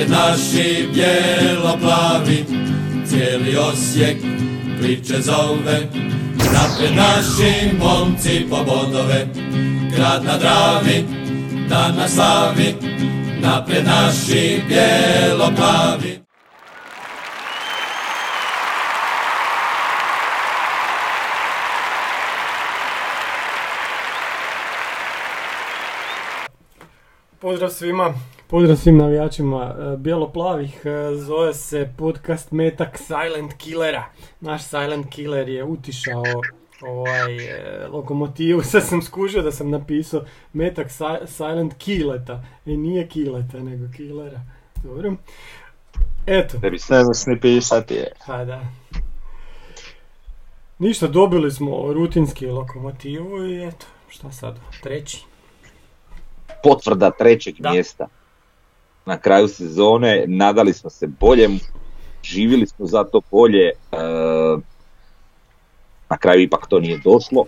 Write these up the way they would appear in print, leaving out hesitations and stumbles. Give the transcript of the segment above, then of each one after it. opet naši bijelo-plavi, cijeli Osijek priče zove. Naprijed naši momci po bodove, grad na Dravi danas slavi. Naprijed naši bijelo-plavi. Pozdrav svima, pozdrav svim navijačima bijelo-plavih, zove se podcast metak Silent Killera. Naš Silent Killer je utišao Lokomotivu, sad sam skužio da sam napisao metak Silent Killeta, nije Killeta nego Killera, dobro. Eto. Ne bi se ne pisati je. Ha, da. Ništa, dobili smo rutinski Lokomotivu i eto, šta sad, treći. Potvrda trećeg mjesta na kraju sezone, nadali smo se boljem, živjeli smo za to bolje, na kraju ipak to nije došlo,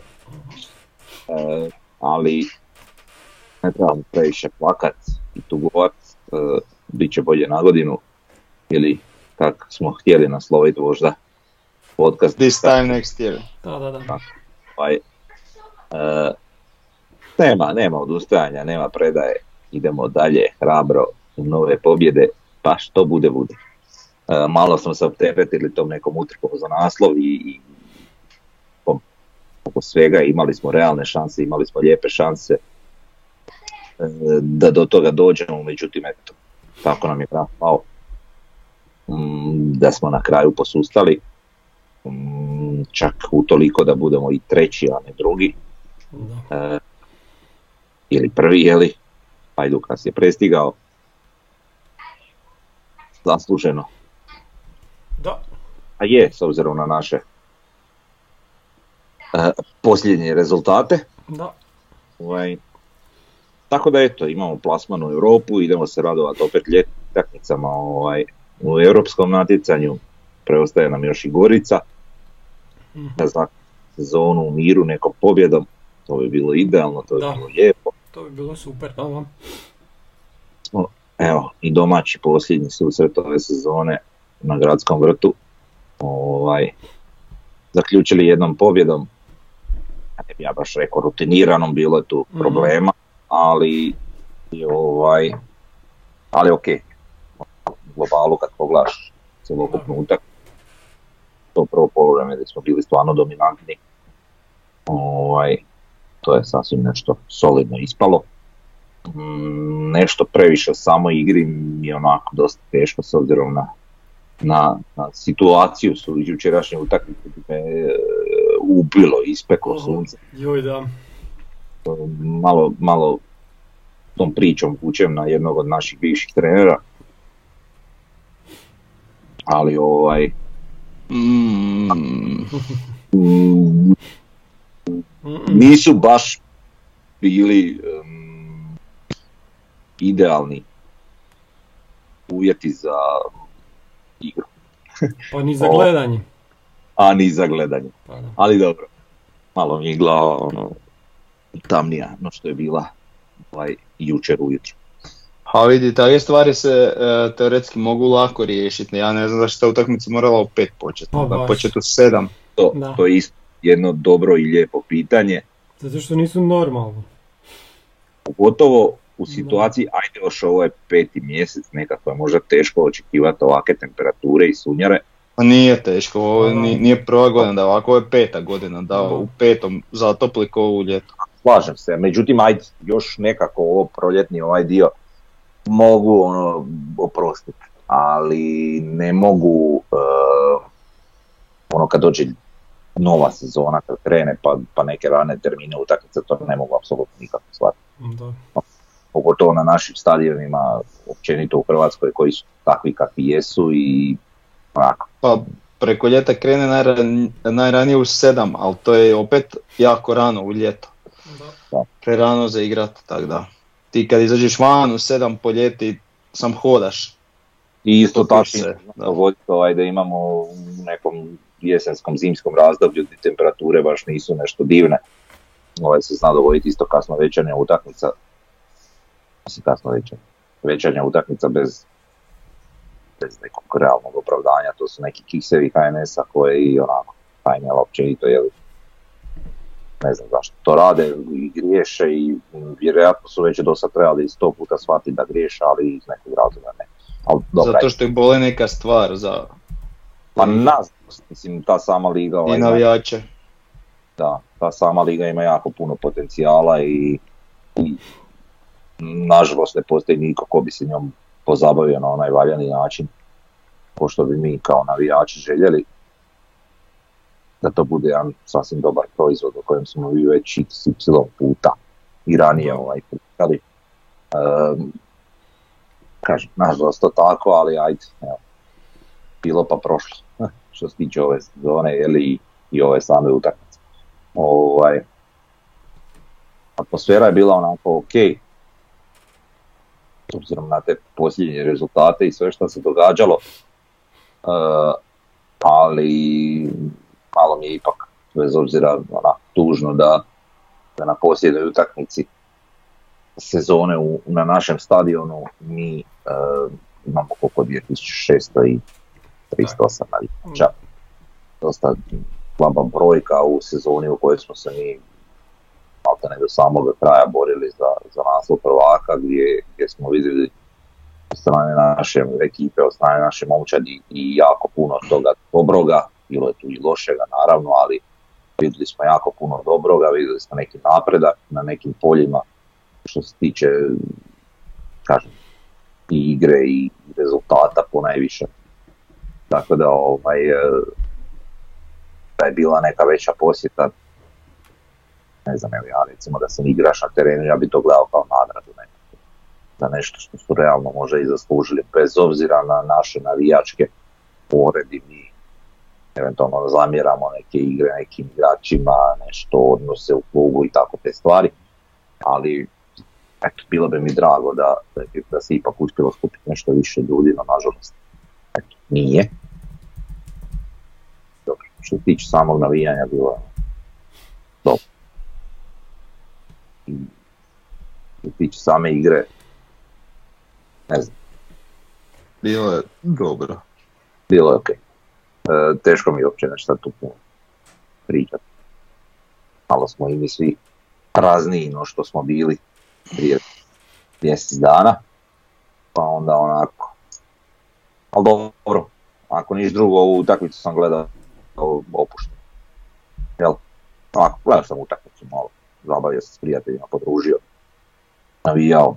ali ne trebamo previše plakat i tugovat, bit će bolje na godinu, ili kak smo htjeli nasloviti možda podcast. This time next year. Da. Nema odustajanja, nema predaje, idemo dalje, hrabro, u nove pobjede, pa što bude. Malo smo se opteretili tom nekom utrkom za naslov i oko svega imali smo realne šanse, imali smo lijepe šanse da do toga dođemo, međutim eto, tako nam je graf pao, da smo na kraju posustali, čak utoliko da budemo i treći, a ne drugi. Ili prvi, jeli, Hajduk nas je prestigao, zasluženo. Da. A je, s obzirom na naše posljednje rezultate. Da. Tako da eto, imamo plasman u Europu, idemo se radovati opet ljetnim utakmicama u europskom natjecanju, preostaje nam još i Gorica, da za sezonu u miru nekom pobjedom, to bi bilo idealno, to bi bilo lijepo. To bi bilo super, da. Evo, i domaći posljednji susret ove sezone na Gradskom vrtu. Zaključili jednom pobjedom. Ne bi ja baš rekao rutiniranom, bilo je tu problema, ali ok. U globalu kad poglaš celokupnu utakmicu, to prvo poluvreme gdje smo bili stvarno dominantni. To je sasvim nešto solidno ispalo. Nešto previše o samoj igri mi je onako dosta teško s obzirom na situaciju su jučerašnje utakmice me ubilo, ispeklo sunce. Joj da. Malo tom pričom vučem na jednog od naših bivših trenera. Ali nisu baš bili idealni uvjeti za igru. Pa ni za gledanje. Pa, ali dobro, malo mi je glava tamnija no što je bila jučer ujutro. A vidi, takve stvari se teoretski mogu lako riješiti. Ja ne znam zašto je utakmica morala u 5 početi, početi u 7. To je isto jedno dobro i lijepo pitanje. Zato što nisu normalno. Pogotovo u situaciji, ajde još ovo je 5. mjesec, nekako je možda teško očekivati ovakve temperature i sunjare. Pa nije teško, nije prva godina, da ovako je 5. godina, da u 5. zatopli ko u ljetu. Slažem se, međutim ajde još nekako ovo proljetni dio mogu oprostiti, ali ne mogu kad dođe nova sezona kad krene pa neke rane termine utakmice, to ne mogu apsolutno nikako shvatiti. Pogotovo na našim stadionima, općenito u Hrvatskoj koji su takvi kakvi jesu i onako. Pa preko ljeta krene najranije u 7, ali to je opet jako rano u ljeto. Prerano za igrati, tako da. Ti kad izađeš van u 7 po ljeti sam hodaš. I isto tako se da imamo u nekom jesenskom, zimskom razdoblju gdje temperature baš nisu nešto divne. Se zna dogoditi isto kasno večernja utakmica. Kasno večernja utakmica bez bez nekog realnog opravdanja, to su neki kisevi HNS-a koje i onako tajnjava općenito, jel, ne znam zašto to rade i griješe i vjerojatno su već do sad trebali 100 puta shvatiti da griješe, ali iz nekog razloga ne. Al, dobra, zato što je bole neka stvar za... Pa nas, mislim, ta sama liga... Ovaj, i navijače. Da, ta sama liga ima jako puno potencijala i nažalost ne postoji niko ko bi se njom pozabavio na onaj valjani način, ko što bi mi kao navijači željeli, da to bude jedan sasvim dobar proizvod o kojem smo vi već XY puta i ranije pričali. Kažem, nažalost to tako, ali ajde, evo, bilo pa prošlo, što se tiče ove sezone i ove same utakmice. Atmosfera je bila onako ok, s obzirom na te posljednje rezultate i sve što se događalo, ali malo mi je ipak, bez obzira ona, tužno da na posljednoj utakmici sezone na našem stadionu mi imamo koliko 2600 i 308 navijača. Dosta slaba brojka u sezoni u kojoj smo se mi maltene do samog kraja borili za naslov prvaka, gdje smo vidjeli od strane naše ekipe, od strane naše momčadi i jako puno toga dobroga. Bilo je tu i lošega naravno, ali vidjeli smo jako puno dobroga, vidjeli smo neki napredak na nekim poljima što se tiče, kažem, i igre i rezultata ponajviše. Tako da da je bila neka veća posjeta, ne znam, ja recimo da sam igrač na terenu, ja bi to gledao kao nagradu za nešto što su realno možda i zaslužili, bez obzira na naše navijačke poredi. Mi eventualno zamjeramo neke igre nekim igračima, nešto odnose u klubu i tako te stvari, ali eto, bilo bi mi drago da se ipak uspjelo skupiti nešto više ljudi, no nažalost eto, nije. Dobro, što se tiče samog navijanja bilo je dobro. Što se tiče same igre, ne znam. Bilo je dobro. Bilo je okej. Teško mi je uopće nešto tu puno pričati. Malo smo i mi svi prazniji no što smo bili prije 10 dana, pa onda onako, ali dobro, ako niš drugo ovu utakmicu sam gledao opušteno, jel? Onako, gledao sam utakmicu malo, zabavio se s prijateljima, podružio, navijao,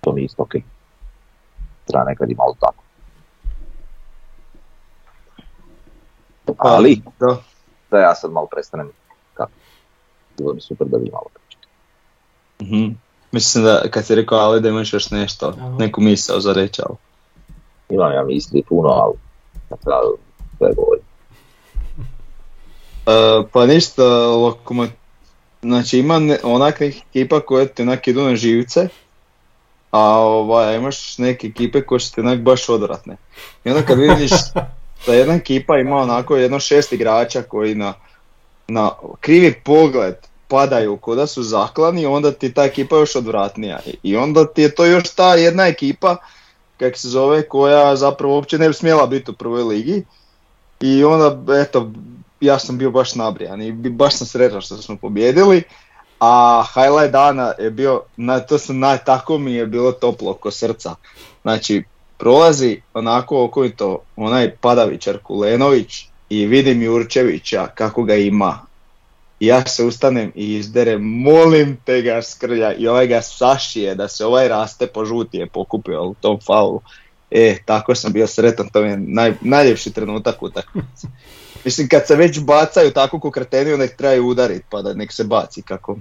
to mi isto okej, treba nekad i malo tako. Ali, da ja sad malo prestanem, kako, bilo mi super da bi malo pričati. Mm-hmm. Mislim da kad si rekao ali da imaš još nešto, neku misao za reći, ali... Imam ja misli puno, ali na kraju sve govorim. Pa ništa, znači ima onaka ekipa koja ti onak idu na živce, a imaš neke ekipe koje su ti onak baš odvratne. I onda kad vidiš... da jedna ekipa ima onako jedno 6 igrača koji na krivi pogled padaju ko da su zaklani, onda ti ta ekipa još odvratnija. I onda ti je to još ta jedna ekipa, kak se zove, koja zapravo uopće ne bi smjela biti u prvoj ligi. I onda, eto, ja sam bio baš nabrijan i baš sam sretan što smo pobjedili. A highlight dana je bio, tako mi je bilo toplo oko srca. Znači, prolazi onako okolito onaj Padavičar Kulenović i vidim Jurčevića kako ga ima. I ja se ustanem i izderem, molim te ga skrlja, i ovaj ga sašije da se ovaj raste po žuti je pokupio u tom faulu. Tako sam bio sretan, to mi je najljepši trenutak utakmice. Mislim, kad se već bacaju tako ko kreteni, onda ih treba udariti pa da nek se baci kako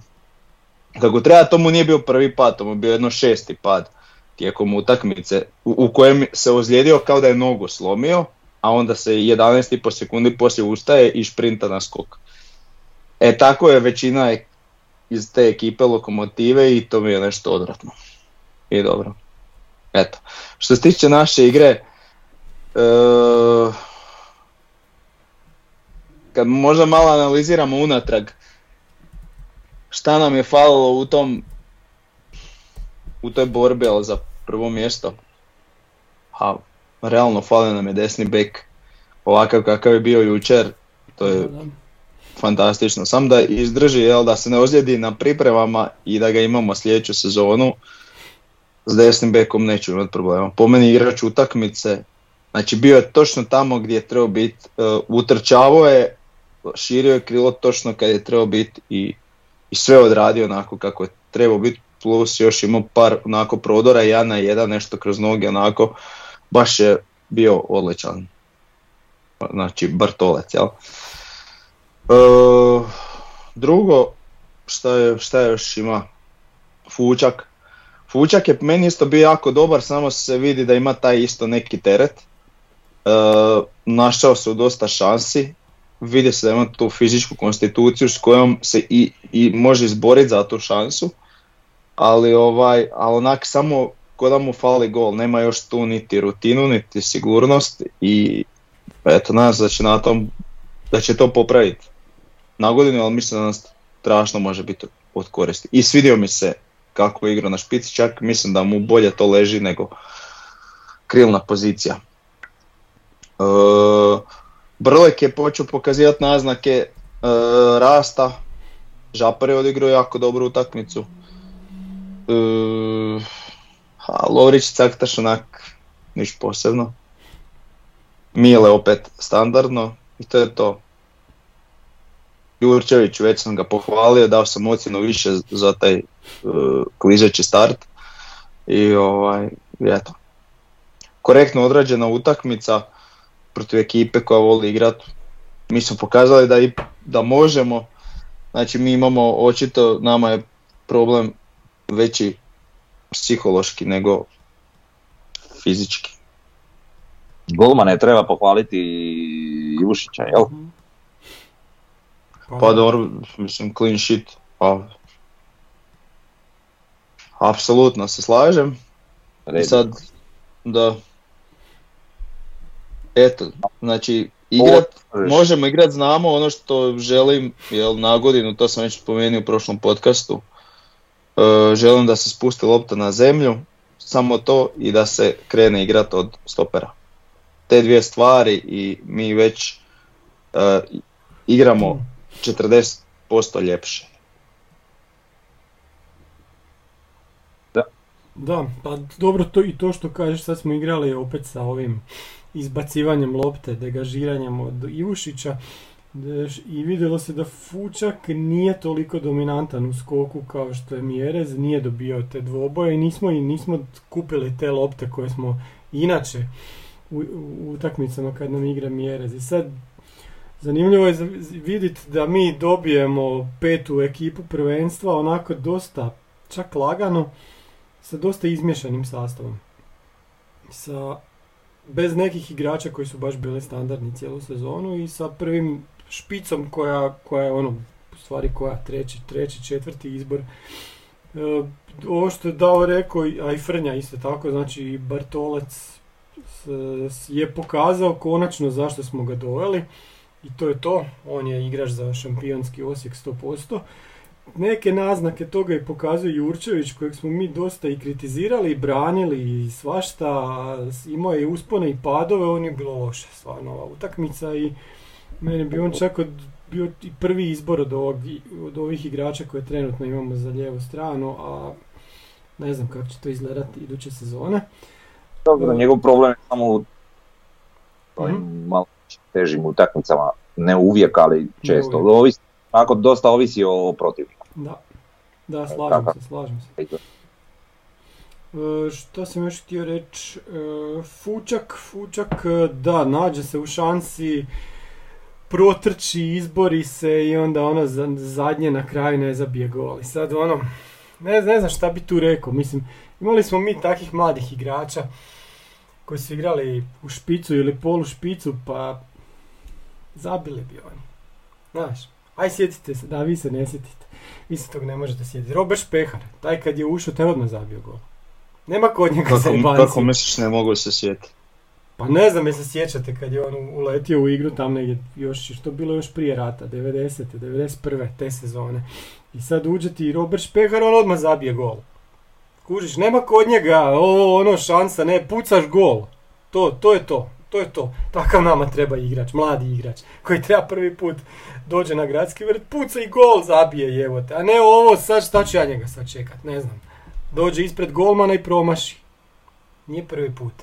treba. To mu nije bio prvi pad, to mu je bio jedno 6. pad. Tijekom utakmice u kojem se ozlijedio kao da je nogu slomio, a onda se 11,5 sekundi poslije ustaje i šprinta na skok. Tako je većina iz te ekipe Lokomotive i to mi je nešto odvratno. I dobro. Eto. Što se tiče naše igre, kad možda malo analiziramo unatrag šta nam je falilo u toj borbi, ali za prvo mjesto. realno fali nam je desni bek, ovakav kakav je bio jučer, to je fantastično. Sam da izdrži, jel, da se ne ozljedi na pripremama i da ga imamo sljedeću sezonu, s desnim bekom neću imati problema. Po meni igrač utakmice, znači bio je točno tamo gdje je trebao biti, utrčavao je, širio je krilo točno kad je trebao biti i sve odradio onako kako je trebao biti, plus još imao par onako prodora, jedan na jedan, nešto kroz noge, onako, baš je bio odličan. Znači Bartolec, jel? Drugo, šta još ima? Fučak. Fučak je meni isto bio jako dobar, samo se vidi da ima taj isto neki teret. Našao se u dosta šansi. Vidi se da ima tu fizičku konstituciju s kojom se i može izboriti za tu šansu. Ali onak samo ko da mu fali gol, nema još tu niti rutinu, niti sigurnost i eto nas da će to popraviti na godinu, ali mislim da nas strašno može biti od koristi. I svidio mi se kako igra na špici, čak mislim da mu bolje to leži nego krilna pozicija. Brlek je počeo pokazivati naznake rasta, Žapar je odigrao jako dobru utakmicu. A Lovrić i Caktaš onak niš posebno. Mile opet standardno i to je to. Jurčević, već sam ga pohvalio, dao sam ocjenu više za taj klizeći start i eto. Korektno odrađena utakmica protiv ekipe koja voli igrati. Mi smo pokazali da možemo, znači mi imamo očito, nama je problem veći psihološki nego fizički. Golmane treba pohvaliti Ivušića, jel? Pa dobro, mislim clean sheet. Apsolutno se slažem. Sad, da. Eto, znači možemo igrati, znamo ono što želim, jel, na godinu, to sam već spomenuo u prošlom podcastu. Želim da se spusti lopta na zemlju, samo to, i da se krene igrati od stopera. Te dvije stvari i mi već igramo 40% ljepše. Da, pa dobro, to i to što kažeš, sad smo igrali opet sa ovim izbacivanjem lopte, degažiranjem od Ivušića. I vidjelo se da Fučak nije toliko dominantan u skoku kao što je Mjerez, nije dobio te dvoboje i nismo kupili te lopte koje smo inače u utakmicama kad nam igra Mjerez. I sad zanimljivo je vidjeti da mi dobijemo petu ekipu prvenstva onako dosta, čak lagano, sa dosta izmješanim sastavom. Bez nekih igrača koji su baš bili standardni cijelu sezonu i sa prvim špicom koja je ono, u stvari koja četvrti izbor. Ovo što je Dao rekao, a i Frnja isto tako, znači Bartolec je pokazao konačno zašto smo ga doveli i to je to, on je igrač za šampionski Osijek 100%. Neke naznake toga je pokazuje Jurčević, kojeg smo mi dosta i kritizirali i branili i svašta, imao je uspone i padove, on je bilo loše, stvarno ova utakmica i meni bi on čak bio i prvi izbor od ovih igrača koje trenutno imamo za lijevu stranu, a ne znam kako će to izgledati iduće sezone. Dobro, njegov problem je samo u malo težim utakmicama, ne uvijek, ali često, tako dosta ovisi o protivniku. Da, slažem se. Što sam još htio reći, Fučak, da, nađe se u šansi, protrči, izbori se i onda ono zadnje na kraju ne zabije gol. I sad ono, ne znam šta bi tu rekao, mislim, imali smo mi takvih mladih igrača koji su igrali u špicu ili polu špicu, pa zabili bi oni, znaš. Aj sjetite se, da vi se ne sjetite, vi se tog ne možete sjetiti. Robert Špehar, taj kad je ušao te odmah zabio gol. Nema kod njega za banci. Kako misliš ne mogu se sjetiti? Pa ne znam je se sjećate kad je on uletio u igru tam negdje, još, što bilo još prije rata, 90. 91. te sezone. I sad uđe ti Robert Špehar, on odmah zabije gol. Kužiš, nema kod njega, šansa, ne, pucaš gol. To je to. Takav nama treba igrač, mladi igrač, koji treba prvi put dođe na Gradski vrt, puca i gol zabije, jebote. A ne ovo, sad šta ću ja njega sad čekat, ne znam. Dođe ispred golmana i promaši. Nije prvi put.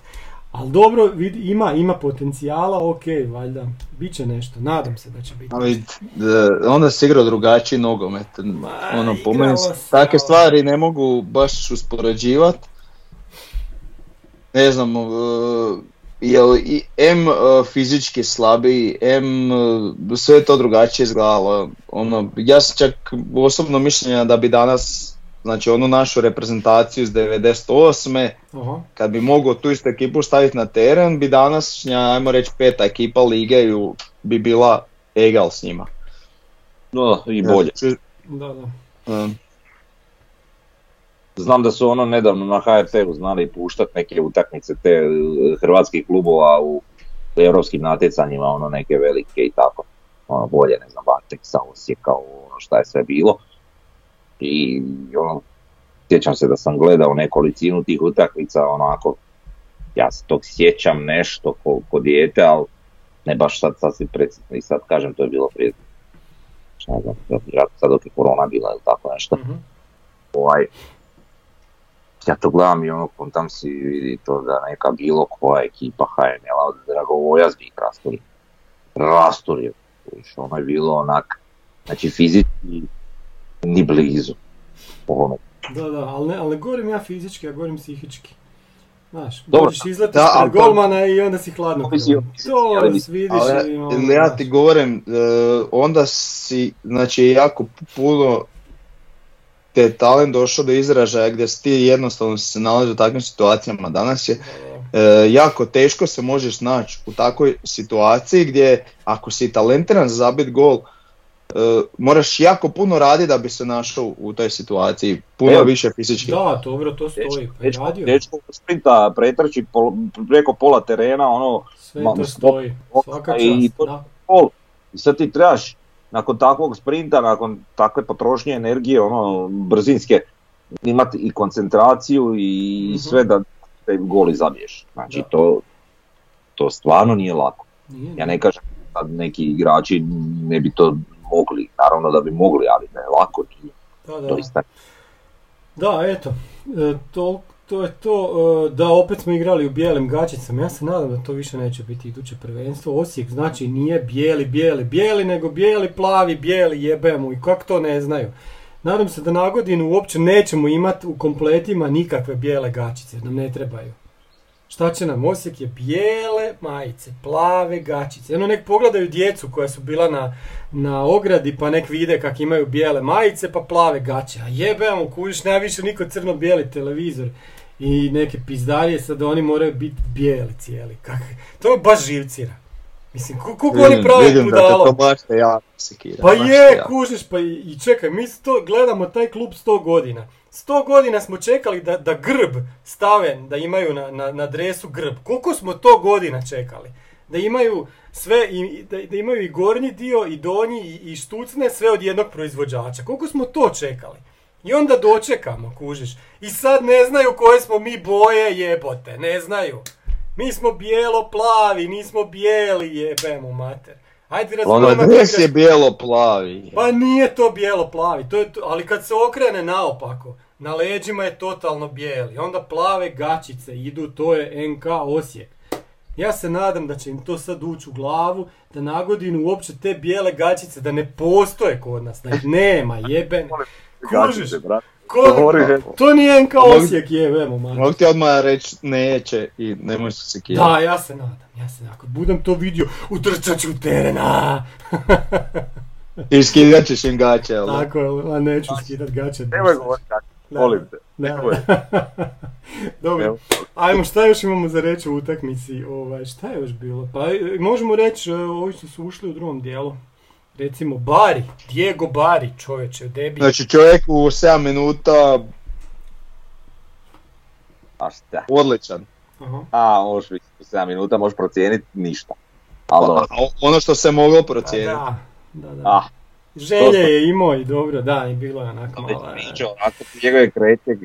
Ali dobro, vidi, ima potencijala, ok, valjda, bit će nešto, nadam se da će biti. Ali onda se igrao drugačiji nogomet, ono, po meni takve stvari ne mogu baš uspoređivati. Ne znam, fizički slabiji, sve je to drugačije izgledalo. Ono, ja sam čak osobno mišljenja da bi danas, znači onu našu reprezentaciju iz 98. Uh-huh. Kad bi mogao tu istu ekipu staviti na teren, bi današnja, ajmo reći, peta ekipa lige bi bila egal s njima. No, i bolje. Da. Znam da su ono nedavno na HRT-u znali puštati neke utakmice te hrvatskih klubova u europskim natjecanjima, ono neke velike i tako. Ono bolje, ne znam, Varteksa, Osijeka, ono šta je sve bilo. I ono, sjećam se da sam gledao nekolicinu tih utakmica, onako, ja se tog sjećam nešto ko dijete, ali ne baš sad precizno i sad kažem to je bilo prije, ne znam, sad dok je korona bila ili tako nešto. Mm-hmm. Ja to gledam i ono, tam si vidi to da neka bilo koja ekipa HNL-a od Dragovolja zbih rasturio, što ono je bilo onak, znači fizički ni blizu. Ono. Da, ali ne govorim ja fizički, ja govorim psihički. Znaš, možeš izletiš pred golmana i onda si hladno. To vidiš i ono. Ja ti govorim, onda si, znači jako puno te talent došao do izražaja gdje si ti jednostavno se nalazi u takvim situacijama. Danas je jako teško se možeš naći u takvoj situaciji gdje ako si talentiran za zabit gol, moraš jako puno raditi da bi se našao u toj situaciji, puno više fizički. Da, dobro, to stoji. Dečko sprinta, pretrči preko pola terena, ono... Sve to stoji, svaka čast, I sad ti trebaš, nakon takvog sprinta, nakon takve potrošnje energije, ono, brzinske, imati i koncentraciju i sve da te goli zabiješ. Znači, to stvarno nije lako. Nije. Ja ne kažem da neki igrači ne bi to mogli, naravno da bi mogli, ali ne lako. Da, eto, to je to, da opet smo igrali u bijelim gaćicama, ja se nadam da to više neće biti iduće prvenstvo. Osijek znači nije bijeli, nego bijeli, plavi, bijeli, jebemu i kako to ne znaju. Nadam se da na godinu uopće nećemo imati u kompletima nikakve bijele gaćice, nam ne trebaju. Šta će nam, Osijek je bijele majice, plave gaćice. Eno nek pogledaju djecu koja su bila na ogradi pa nek vide kak imaju bijele majice pa plave gaće. A jebemo, kužiš, nema više niko crno-bijeli televizor i neke pizdarije sad oni moraju biti bijeli cijeli. To me baš živcira. Mislim, kako oni prave budalo. Da to baš te ja sekira. Pa je, kužiš, pa i čekaj, mi to gledamo taj klub 100 godina. 100 godina smo čekali da grb stave, da imaju na dresu grb. Koliko smo to godina čekali? Da imaju sve, da imaju i gornji dio, i donji, i štucne, sve od jednog proizvođača. Koliko smo to čekali? I onda dočekamo, kužiš. I sad ne znaju koje smo mi boje, jebote, ne znaju. Mi smo bijelo-plavi, nismo bijeli, jebemo mater. Ajde, ono dres je bijelo-plavi. Pa nije to bijelo-plavi, to je to, ali kad se okrene naopako, na leđima je totalno bijeli. Onda plave gaćice idu, to je NK Osijek. Ja se nadam da će im to sad ući u glavu, da na godinu uopće te bijele gaćice da ne postoje kod nas, da ih nema, jebene. Kužiš? To nije NK Osijek, jebemo, man. Mogu ti odmah reći, neće i nemoj se kijati. Da, ja se nadam. Ako budem to vidio, utrčat ću terena. I skidat ćeš im gaće, ali? Tako, a neću skidat gaće. Nemoj govoriti gaće, volim te. Nemoj. Dobro, ajmo, šta još imamo za reći u utakmici? Šta je još bilo? Pa možemo reći, ovi su ušli u drugom dijelu. Recimo Bari, Diego Bari, čovječe, debil. Znači čovjek u 7 minuta... A šta? Odličan. Uh-huh. A možeš u 7 minuta možeš procijeniti ništa. Ono što se moglo procijeniti. Da. Želje je imao i dobro, da, i bilo je onako malo. Ako ti njegove kreće,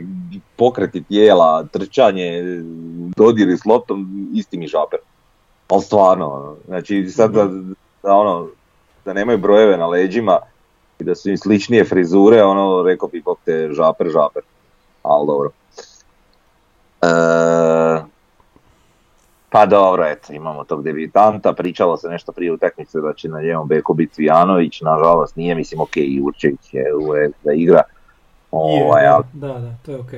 pokreti tijela, trčanje, dodiri s loptom, isti mi Žapar. Pa stvarno, znači sad da nemaju brojeve na leđima i da su im sličnije frizure, ono, rekao bi kog te Žapar, ali dobro. Pa dobro, eto, imamo tog debitanta, pričalo se nešto prije utakmice da će na ljevom beku biti Cvijanović, nažalost nije, mislim, ok, Jurčević je uvijek da igra. Da, to je ok.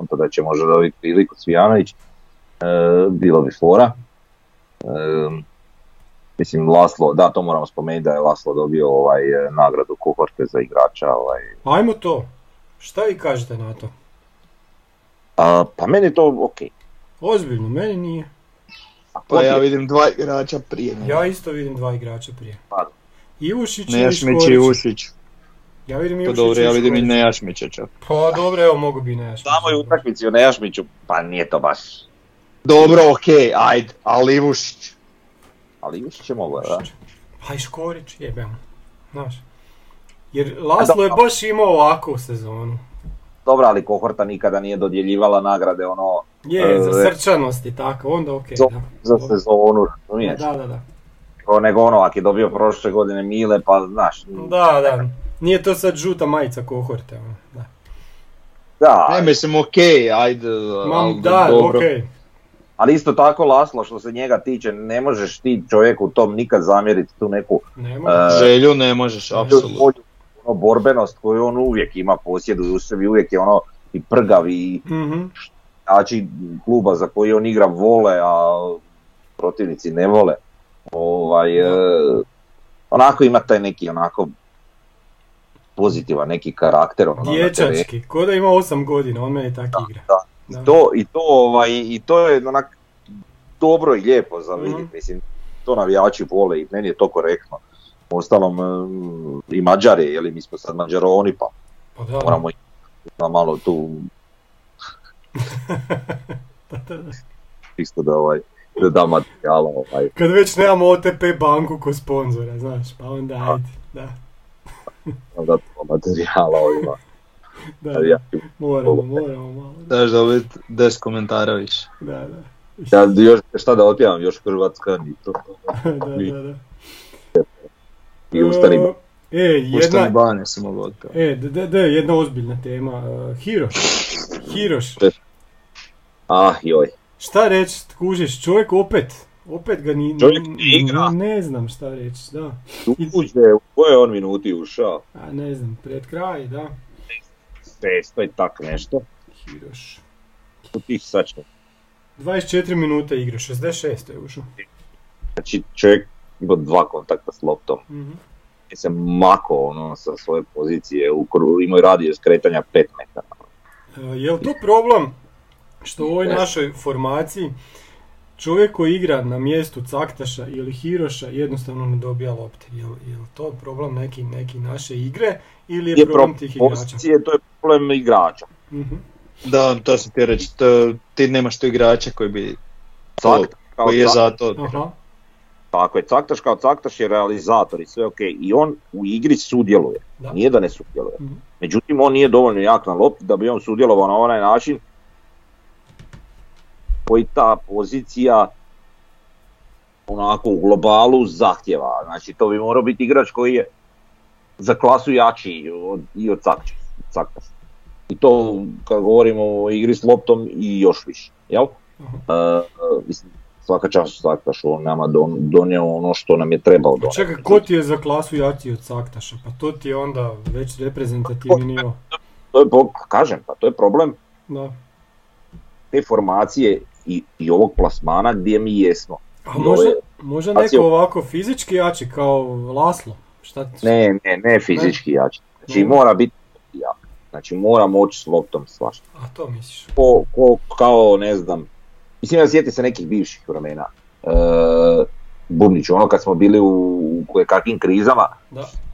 Zato da će možda dobiti priliku Cvijanović, bilo bi fora. Mislim, Laslo, da, to moramo spomenuti da je Laslo dobio nagradu kohorte za igrača. Ajmo to, šta vi kažete na to? Pa meni to ok. Ozbiljno, meni nije. Pa ja vidim dva igrača prije. Ja isto vidim dva igrača prije. Ivušić i Škorić. Ja vidim Ivušić i Škorić. Pa dobro, ja vidim i Nejašmića. Pa dobro, evo mogu bi Nejašmića. Samo i utakmici o Nejašmiću, pa nije to baš. Dobro, okej, ajde, ali Ivušić. Ali Ivušić je mogo, da? Pa i Škorić, jebem. Znaš. Jer Laslo je baš imao ovakvu sezonu. Dobra, ali kohorta nikada nije dodjeljivala nagrade, ono... Je, za srčanost i tako, onda okej. Okay, za sezonu, razumiješ? Da. Nego ono, ako je dobio prošle godine Mile, pa znaš... Da, nije to sad žuta majica kohorte, da. Da. Ne, mislim, okej, ajde, ali dobro. Okay. Ali isto tako, Laslo, što se njega tiče, ne možeš ti čovjeku tom nikad zamjeriti tu neku... želju ne možeš, apsolutno. Ono borbenost koju on uvijek ima posjedu u sebi, uvijek je ono i prgav i znači kluba za koji on igra vole, a protivnici ne vole. Onako ima taj neki onako pozitivan neki karakter. Ono, dječački, ko da ima 8 godina, on meni tako igra. Da. To je onak dobro i lijepo za vidjeti, mislim, to navijači vole i meni je to korektno. Ostalom i Mađari, jeli mi smo sad Mađaroni, pa da, moramo da malo tu isto da da materijala. Kad već nemamo OTP banku ko sponzora, znaš, pa onda ajde, da to materijala ovima. Moramo malo. Daš dobiti 10 komentara više. Da. Ja, šta da otpjevam, još Hrvatska, ni to. Da. I ustanimo. Jedna ozbiljna tema. Hiroš. Joj. Šta reći, kužiš, čovjek opet ga ni... Čovjek igra. Ne znam šta reći, da. U kojoj on minuti ušao? Ne znam, pred kraj, da. 600 i tak nešto. Hiroš. U tih sačno. 24 minuta igra, 66 je ušao. Znači čovjek ima 2 kontakta s loptom. I se mako sa svoje pozicije, imao radijus kretanja 5 metara. Je li to problem što u ovoj našoj formaciji čovjek koji igra na mjestu Caktaša ili Hiroša jednostavno ne dobija lopte? Je li to problem neki naše igre ili je problem tih igrača? Pozicije, to je problem igrača. Da, to sam ti reći, ti nemaš tu igrača koji je za to. Tako je, Caktaš kao Caktaš je realizator i sve ok, i on u igri sudjeluje, nije da ne sudjeluje. Međutim, on nije dovoljno jak na lopti da bi on sudjelovao na onaj način koji ta pozicija onako u globalu zahtjeva. Znači, to bi morao biti igrač koji je za klasu jači i od Caktaša. I to, kad govorimo o igri s loptom, i još više, jel? Mislim, svaka čast Caktašu, on nama donio ono što nam je trebao donijeti. Čekaj, ko ti je za klasu jači od Caktaša? Pa to ti je onda već reprezentativni nivo. To je problem te formacije i ovog plasmana gdje mi jesmo. A možda neko ovako fizički jači kao Laslo? Ne fizički jači. Znači mora biti jak. Znači mora moći s loptom svašta. A to misliš? Kao ne znam, mislim da sjeti se nekih bivših vremena, Bubnić, ono kad smo bili u kakvim krizama,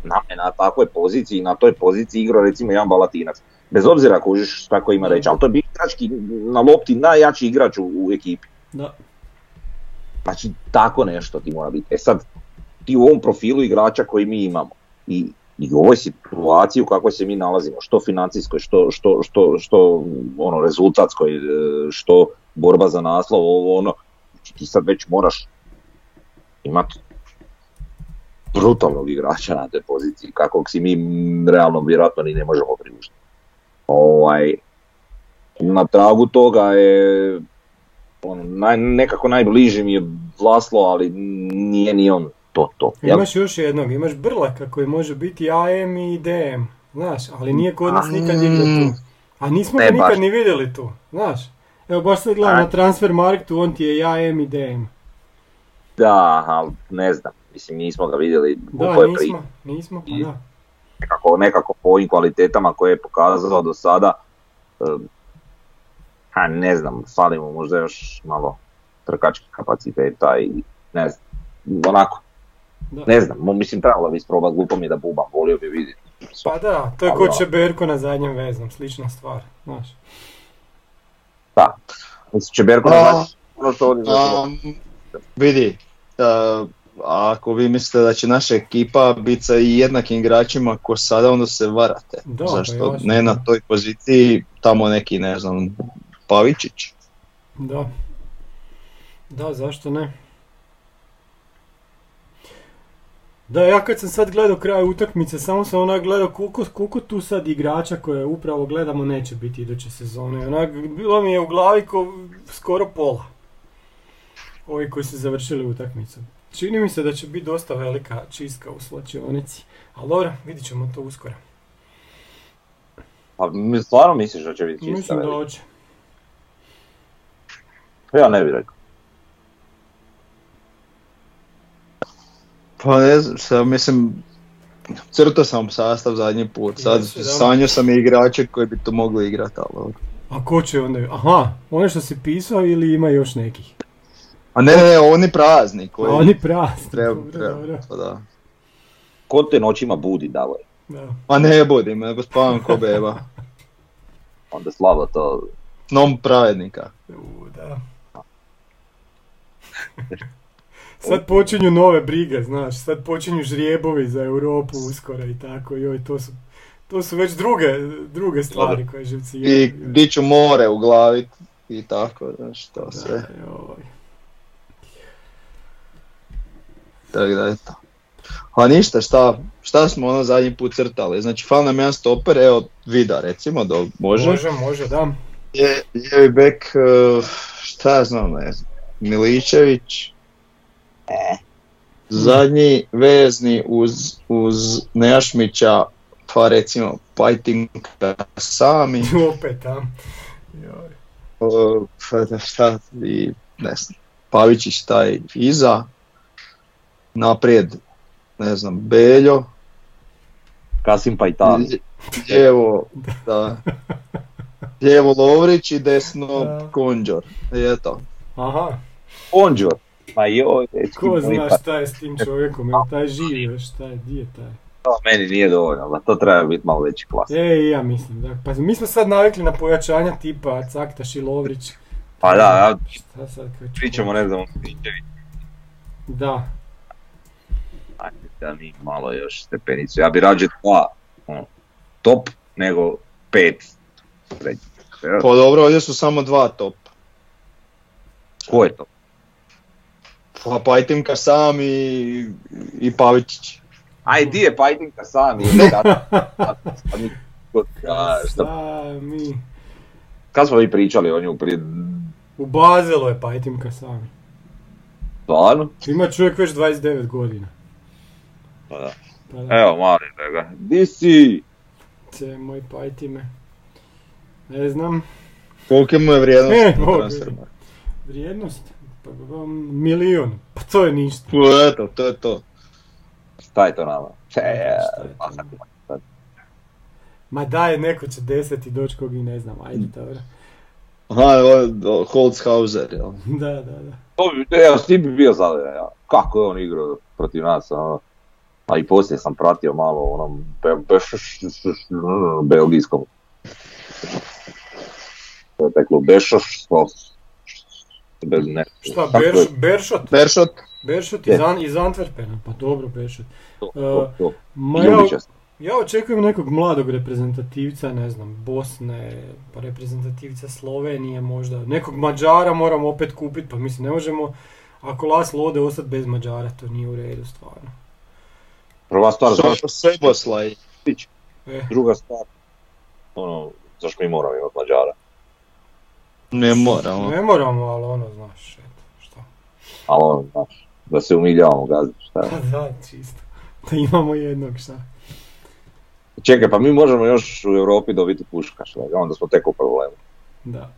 nam je na takvoj poziciji, na toj poziciji igrao recimo jedan Balatinac. Bez obzira kožiš tako ima reći, ali to je bio igrački na lopti najjači igrač u ekipi. Da. Znači tako nešto ti mora biti. E sad, ti u ovom profilu igrača koji mi imamo, i u ovoj situaciji u kakvoj se mi nalazimo, što financijskoj, što ono, rezultatskoj, što borba za naslov, ovo ono, ti sad već moraš imati brutalnog igrača na toj poziciji, kakvog si mi realno vjerojatno ni ne možemo priuštiti. Na tragu toga je nekako najbliži mi je Laslo, ali nije on to. Imaš još jednog, imaš Brleka koji može biti AM i DM, znaš, ali nije kod nas nikad igra tu. A nismo ga nikad ni vidjeli tu, znaš. Evo baš sad gledam na Transfermarktu, on ti je AM i DM. Da, ali ne znam, mislim nismo ga vidjeli. Da, nismo, pa da. Nekako po ovim kvalitetama koje je pokazao do sada, ne znam, falimo možda još malo trkačkih kapaciteta i ne znam, onako. Da. Ne znam, mislim trebalo bi isprobati, glupo mi da bubam, volio bi vidjeti. Pa da, to je ko Čeberko na zadnjem veznom, slična stvar, znaš. Da, mislim Čeberko na zadnjem, ono što ovdje vidi, ako vi mislite da će naša ekipa biti sa jednakim igračima ko sada, onda se varate. Da, zašto ne na toj poziciji, tamo neki, ne znam, Pavičić. Da, zašto ne? Da, ja kad sam sad gledao kraj utakmice, samo sam onak gledao koliko tu sad igrača koje upravo gledamo neće biti iduće sezone. Onak, bilo mi je u glavi skoro pola. Ovi koji su završili utakmicu. Čini mi se da će biti dosta velika čistka u slačionici. Ali dobro, vidit ćemo to uskoro. A stvarno misliš da će biti čista velika? Mislim da hoće. Ja ne bih rekao. Pa ne znam, mislim, crtao sam sastav zadnji put, sad sanjao sam i igrače koji bi to mogli igrati, ali... A ko će onda, ono što si pisao ili ima još nekih? A ne, oni prazni koji... Oni prazni, treba, pa da. Ko te noćima budi, Davor? Pa ne budim, nego spavam ko beba. Onda slabo to... Snom pravednika. Da. Sad počinju nove brige, znaš, sad počinju žrijebovi za Europu uskoro i tako, joj, to su već druge stvari koje živci... I gdje ću more uglavit i tako, znaš, to sve. Tako da je to. A ništa, šta smo ono zadnji put crtali, znači fal nam jedan stoper, evo Vida recimo, da može. Može, da. Lijevi bek, šta ja znam, ne znam, Miličević. Zadnji vezni uz Nejašmića, pa recimo Pajtim Kasami. Opet, a? Šta i ne znam, Pavićić taj iza. Naprijed, ne znam, Beljo. Kasim pa i tam. Lijevo Lovrić i desno Konđor. Eto. Aha. Konđor. Ma joj, ko zna šta je s tim čovjekom, taj žive, šta je, di je taj? To meni nije dovoljno, ali to treba biti malo veći klas. Ja mislim, da. Pa mi smo sad navikli na pojačanja tipa Caktaš i Lovrić. Pa da, pričamo ne znam, Vinčević. Da. Ajde da mi malo još stepenicu, ja bi rađe dva top nego 5. Pa dobro, ovdje su samo 2 top. Ko je top? Pa Pajtim Kasami i Pavičić. Aj, di je Pajtim Kasami? Kasami. Kad smo vi pričali o nju prije? U Bazelu je Pajtim Kasami. Stvarno? Ima čovjek već 29 godina. Pa da. Evo, mali tega. Di si? Ce, moj Pajtime. Ne znam. Koliko mu je vrijednost? Vrijednost? Milion, pa to je ništa. Eto, to je to. Šta je to nama? Ma daj, neko će 10 i doći kog i ne znam, ajde, dobro. Holzhauser, jel? Da. Evo, s tim bi bio zadovoljan, ja. Kako je on igrao protiv nas, a i poslije sam pratio malo onom belgijskom. To je teklo Bešoš. Šta, Beršot? Beršut iz Antwerpena, pa dobro Beršut. To. Ja očekujem nekog mladog reprezentativca, ne znam, Bosne, pa reprezentativca Slovenije možda, nekog Mađara moramo opet kupiti, pa mislim ne možemo, ako Laslo ode, ostati bez Mađara, to nije u redu stvarno. Prva stvar, Seboslaj, druga stvar, ono, zašto mi moramo imati Mađara? Ne moramo, ali ono, znaš, što? Ali ono, znaš, da se umiljavamo, gazdi, šta? Da, čisto, da imamo jednog, šta? Čekaj, pa mi možemo još u Europi dobiti Puška, šta? Onda smo tek u problemu. Da.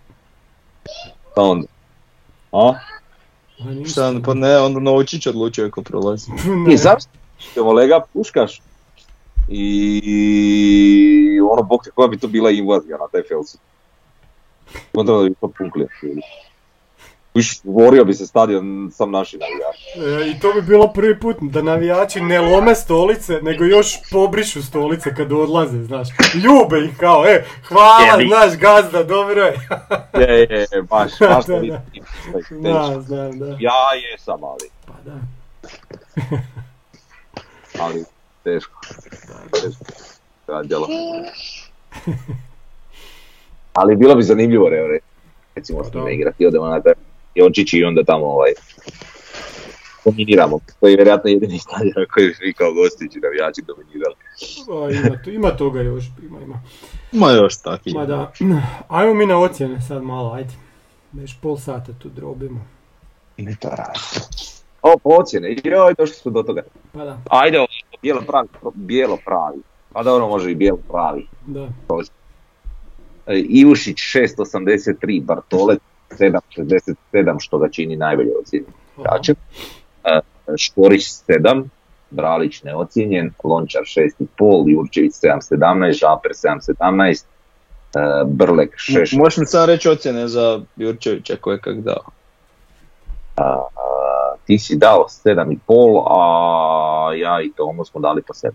Pa onda, a? Šta, pa ne, onda Novčić odlučio ako prolazi. I zavisno, kolega Puškaš. I ono, bok te koja bi to bila invazija na taj Felsu. Onda da bi to punklija. Viš, govorio bi se stadion sam naši navijači. I to bi bilo prvi put da navijači ne lome stolice, nego još pobrišu stolice kad odlaze, znaš. Ljube ih kao, hvala, znaš, gazda, dobro je. baš da, vidim. Da. Ja jesam, ali. Pa da. Ali, teško. Ja, djelo. Ali bilo bi zanimljivo, recimo, što ne igrati, odemo na taj. I on čiči i onda tamo dominiramo. To je vjerojatno jedini stadion na koji vi kao gostići navijači dominirali. Ima toga još, ima. Ima još takvi. Ma da, ajmo mi na ocjene sad malo, ajde. Već pol sata tu drobimo. Ne to radi. Po ocjene, joj, došli smo do toga. Pa da. Ajde, bijelo pravi. Pa da ono može i bijelo pravi. Da. Ivušić 683, Bartolec 7,67, što ga čini najbolje ocijenjen igračem. Škorić 7, Bralić neocijenjen, Lončar 6,5, Jurčević 7,17, Žapar 7,17, Brlek 6,6. Možeš mi sam reći ocjene za Jurčevića koje kak dao? Ti si dao 7,5, a ja i Tomo smo dali po 7.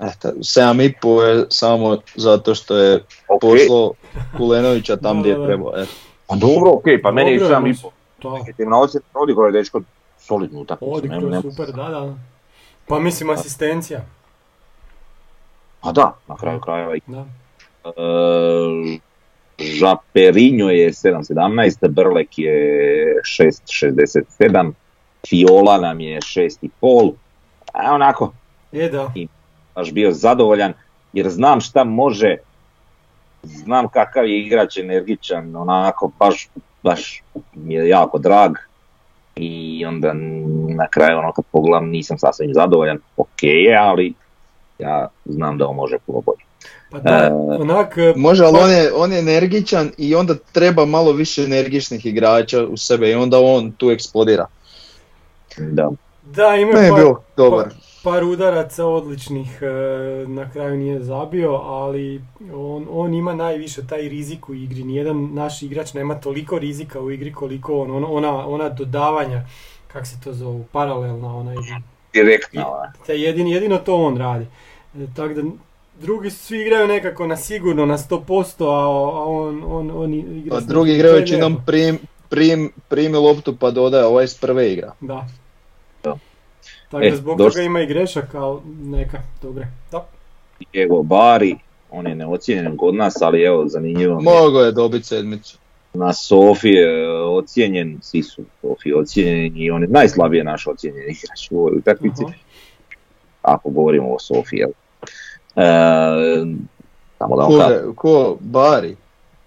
7,5 je samo zato što je poslao Kulenovića tam gdje je trebao. Pa dobro, okej, pa meni je 7,5. Negativna ocjena, odigrao je dečko solidnu utakmicu. Odigrao super, da. Pa mislim asistencija. Pa da, na kraju krajeva. Žaperinjo je 7,17, Brlek je 6,67, Fiola nam je 6,5. A onako. I baš bio zadovoljan, jer znam šta može. Znam kakav je igrač, energičan, onako, baš mi je jako drag. I onda na kraju, ono, kad pogledam, nisam sasvim zadovoljan. Okej, ali ja znam da on može puno bolje. Pa da, onak... Može, ali on je energičan i onda treba malo više energičnih igrača u sebe i onda on tu eksplodira. Da, ima je bio dobar. Par udaraca odličnih, na kraju nije zabio, ali on ima najviše taj rizik u igri. Nijedan naš igrač nema toliko rizika u igri koliko ona dodavanja, kak se to zovu, paralelna ona igra. Direktna ona. Jedino to on radi. Tako da drugi svi igraju nekako na sigurno, na 100%, a on igra... A drugi igraju većinom primi loptu pa dodaje, ovaj iz prve igra. Da. Tako da zbog toga ima i grešak, ali neka, dobre. Da. Evo Bari, on je neocijenjen kod nas, ali evo zanimljivo. Mogo je dobiti 7. Na Sofi je ocijenjen, svi su Sofi ocijenjeni i on je najslabije naš ocijenjen igrač u ovoj utakmici. Ako govorimo o Sofi, jel? Ko? Bari?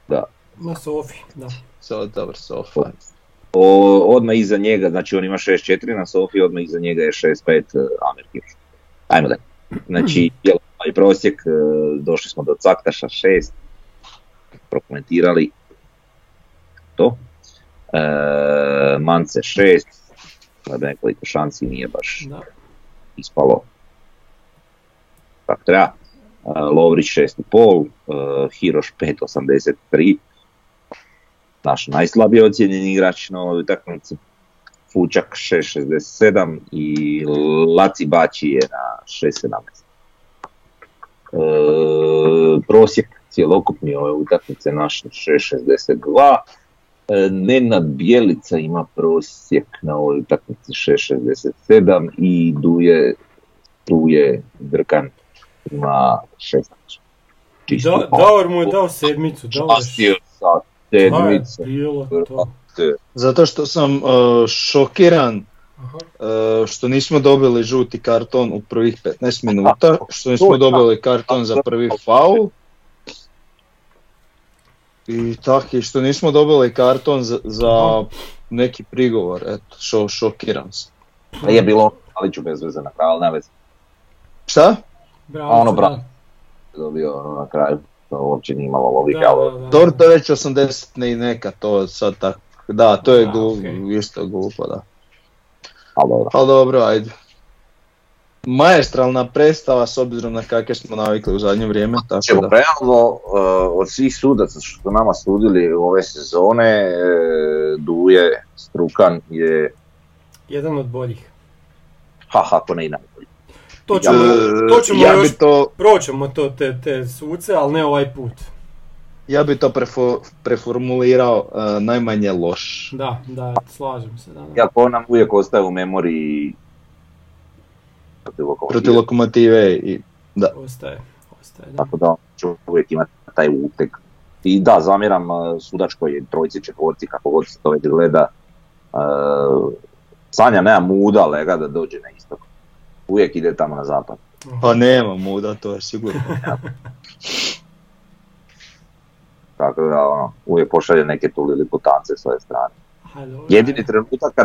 Da. Na Sofi, da. Dobar Sofi. Odmah iza njega, znači on ima 6-4 na Sofi, odmah iza njega je 6-5 Amer Hiroš. Ajmo dalje. Znači, i prosjek, došli smo do Caktaša 6, prokomentirali to. Mance 6, sada nekoliko šansi nije baš ispalo. Tako treba. Lovrić 6,5, Hiroš 5,83. Naš najslabije ocijenjeni igrač na ovoj utakmici, Fučak 6,67 i Laci Bači je na 6,17. Prosjek cjelokupni ove utakmice naš 6,62, Nenad Bjelica ima prosjek na ovoj utakmici 6,67 i tu je Drkan ima 16. Davor mu je dao sedmicu. Častio sa sedmicu. Zato što sam šokiran što nismo dobili žuti karton u prvih 15 minuta, što nismo dobili karton za prvi faul. I tako, i što nismo dobili karton za neki prigovor, eto, šokiram se. Da je bilo Aliću bez veze na kraju, ali ne veze. Šta? Bravo, ono bravo. Dobio ono na kraju, to uopće nije imalo logike. Dobro, to je već 80 i neka, to sad tako, da, to je glupo, okay. Isto glupo, da. Ali dobro, ajde. Maestralna predstava s obzirom na kakve smo navikli u zadnje vrijeme. Tako da. Realno, od svih sudaca što su nama sudili u ove sezone, Duje Strukan je jedan od boljih. Ako ne i najbolji. Proćemo to te suce, ali ne ovaj put. Ja bi to preformulirao najmanje loš. Da, slažem se. Da. Ja po nam uvijek ostaje u memoriji protiv Lokomotive i da. Ostaje da. Tako da ću uvijek imati taj uteg. I da, zamjeram sudačkoj trojci, četvorci, kako god se to već gleda. Sanja nema muda lega da dođe na istok. Uvijek ide tamo na zapad. Pa nema muda, to je sigurno. Tako da ono, uvijek pošalje neke tu liliputance s ove strane. Jedini trenutak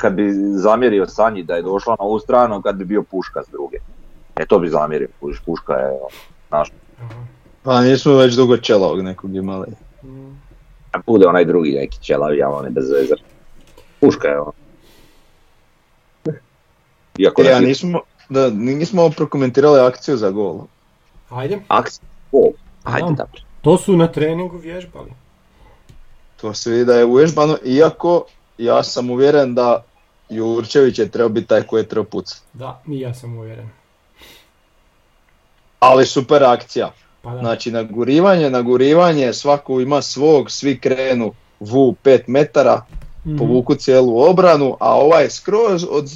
kad bi zamjerio Sanji da je došla na ovu stranu, kad bi bio Puška s druge. To bi zamjerio, Puška je naš. Pa nismo već dugo čelavog nekog imali. Bude onaj drugi neki čelav, ja on je bez vezar. Puška je on. Nismo prokomentirali akciju za gol. Ajde. Akciju za gol, ajde da. To su na treningu vježbali. To se vidi da je uvježbano, iako ja sam uvjeren da Jurčević je trebao biti taj koji je trebao pucati. Da, i ja sam uvjeren. Ali super akcija. Pa znači nagurivanje, svako ima svog, svi krenu vu 5 metara, povuku cijelu obranu, a ovaj skroz od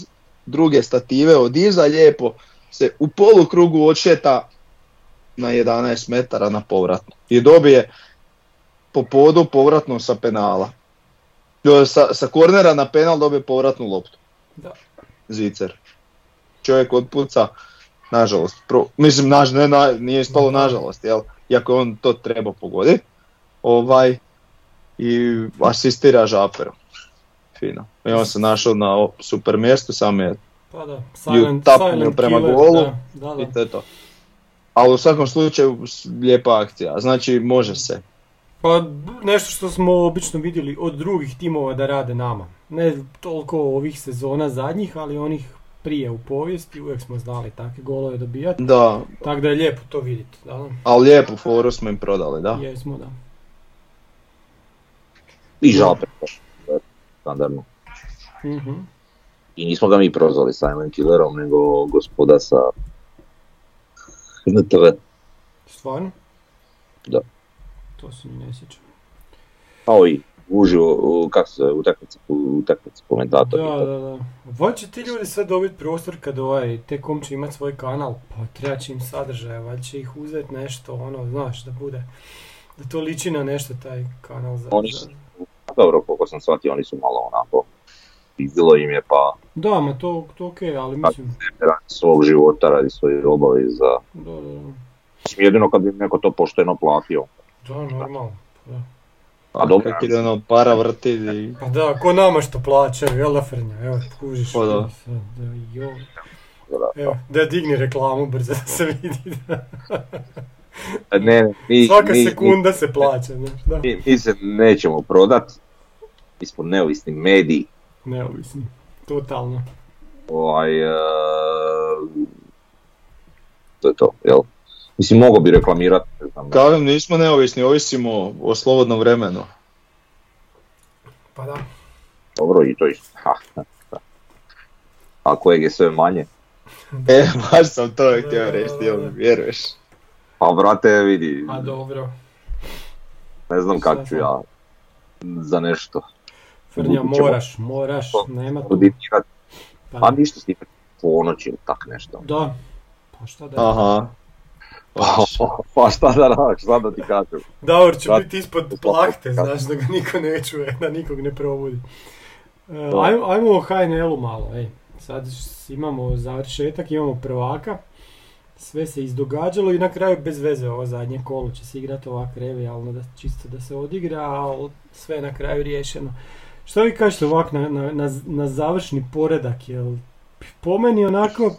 druge stative, od iza lijepo se u polukrugu odšeta na 11 metara na povratno. I dobije po podu povratno sa penala. Sa kornera na penal dobije povratnu loptu. Da. Zicer. Čovjek odpuca, nažalost. Nije ispalo nažalost, jel? Iako on to treba pogoditi. I asistira Žaperu. Fino. I on se našao na super mjestu, sam je tapnio prema golu. Da. I to je to. Ali u svakom slučaju lijepa akcija, znači može se. Pa nešto što smo obično vidjeli od drugih timova da rade nama. Ne toliko ovih sezona zadnjih, ali onih prije u povijesti, uvijek smo znali takve golove dobijati. Da. Tako da je lijepo to vidjeti. A lijepu foru smo im prodali, da? Jesmo, da. I Žapar, standardno. Mm-hmm. I nismo ga mi prozvali Silent Killerom, nego gospoda sa... TV. Stvarno? Da. To se mi ne sjećam. Kao i uživo, kako se utakmice komentatori. Da. Valjda će ti ljudi sve dobiti prostor kad te komči imati svoj kanal, pa treba će im sadržaja, valjda će ih uzeti nešto, znaš, da to liči na nešto taj kanal. Dobro, koliko sam shvatio, oni su malo onako, izdilo im je pa... Da, ma to okej, ali mislim... Radi svog života, radi svojih obaveza. Da. Jedino kad bi neko to pošteno platio. Da, normalno. Da. A dobro. Kako ide ono para vrti i... Pa da, ko nama što plaćaju, jel da Frnja? Evo, kužiš. Pa da. Evo, da digni reklamu brzo da se vidi. Svaka sekunda se plaća. Da. Mi se nećemo prodat. Mi smo neovisni mediji. Neovisni, totalno. To je to, jel? Mislim, mogo bi reklamirati. Kažem, nismo neovisni, ovisimo o slobodnom vremenu. Pa da. Dobro, i to isto. A kojeg je sve manje? Baš sam to htio reći, jel mi vjeruješ? Pa brate, vidi. A dobro. Ne znam kako ću ja. za nešto. Frnja, moraš, nema tu. Pa ništa snipe ponoći ili tak nešto. Da, pa šta da je? Aha. Pa šta da radiš, šta da ti kažem. Davor će biti ispod plahte, znaš, da ga niko ne čuje, da nikog ne probudi. Ajmo o HNL-u malo, ej. Sad imamo završetak, imamo prvaka. Sve se izdogađalo i na kraju bez veze ovo zadnje kolo će se igrati ovak revijalno, da, čisto da se odigra, ali sve je na kraju riješeno. Što vi kažete ovak na završni poredak, jer po meni onako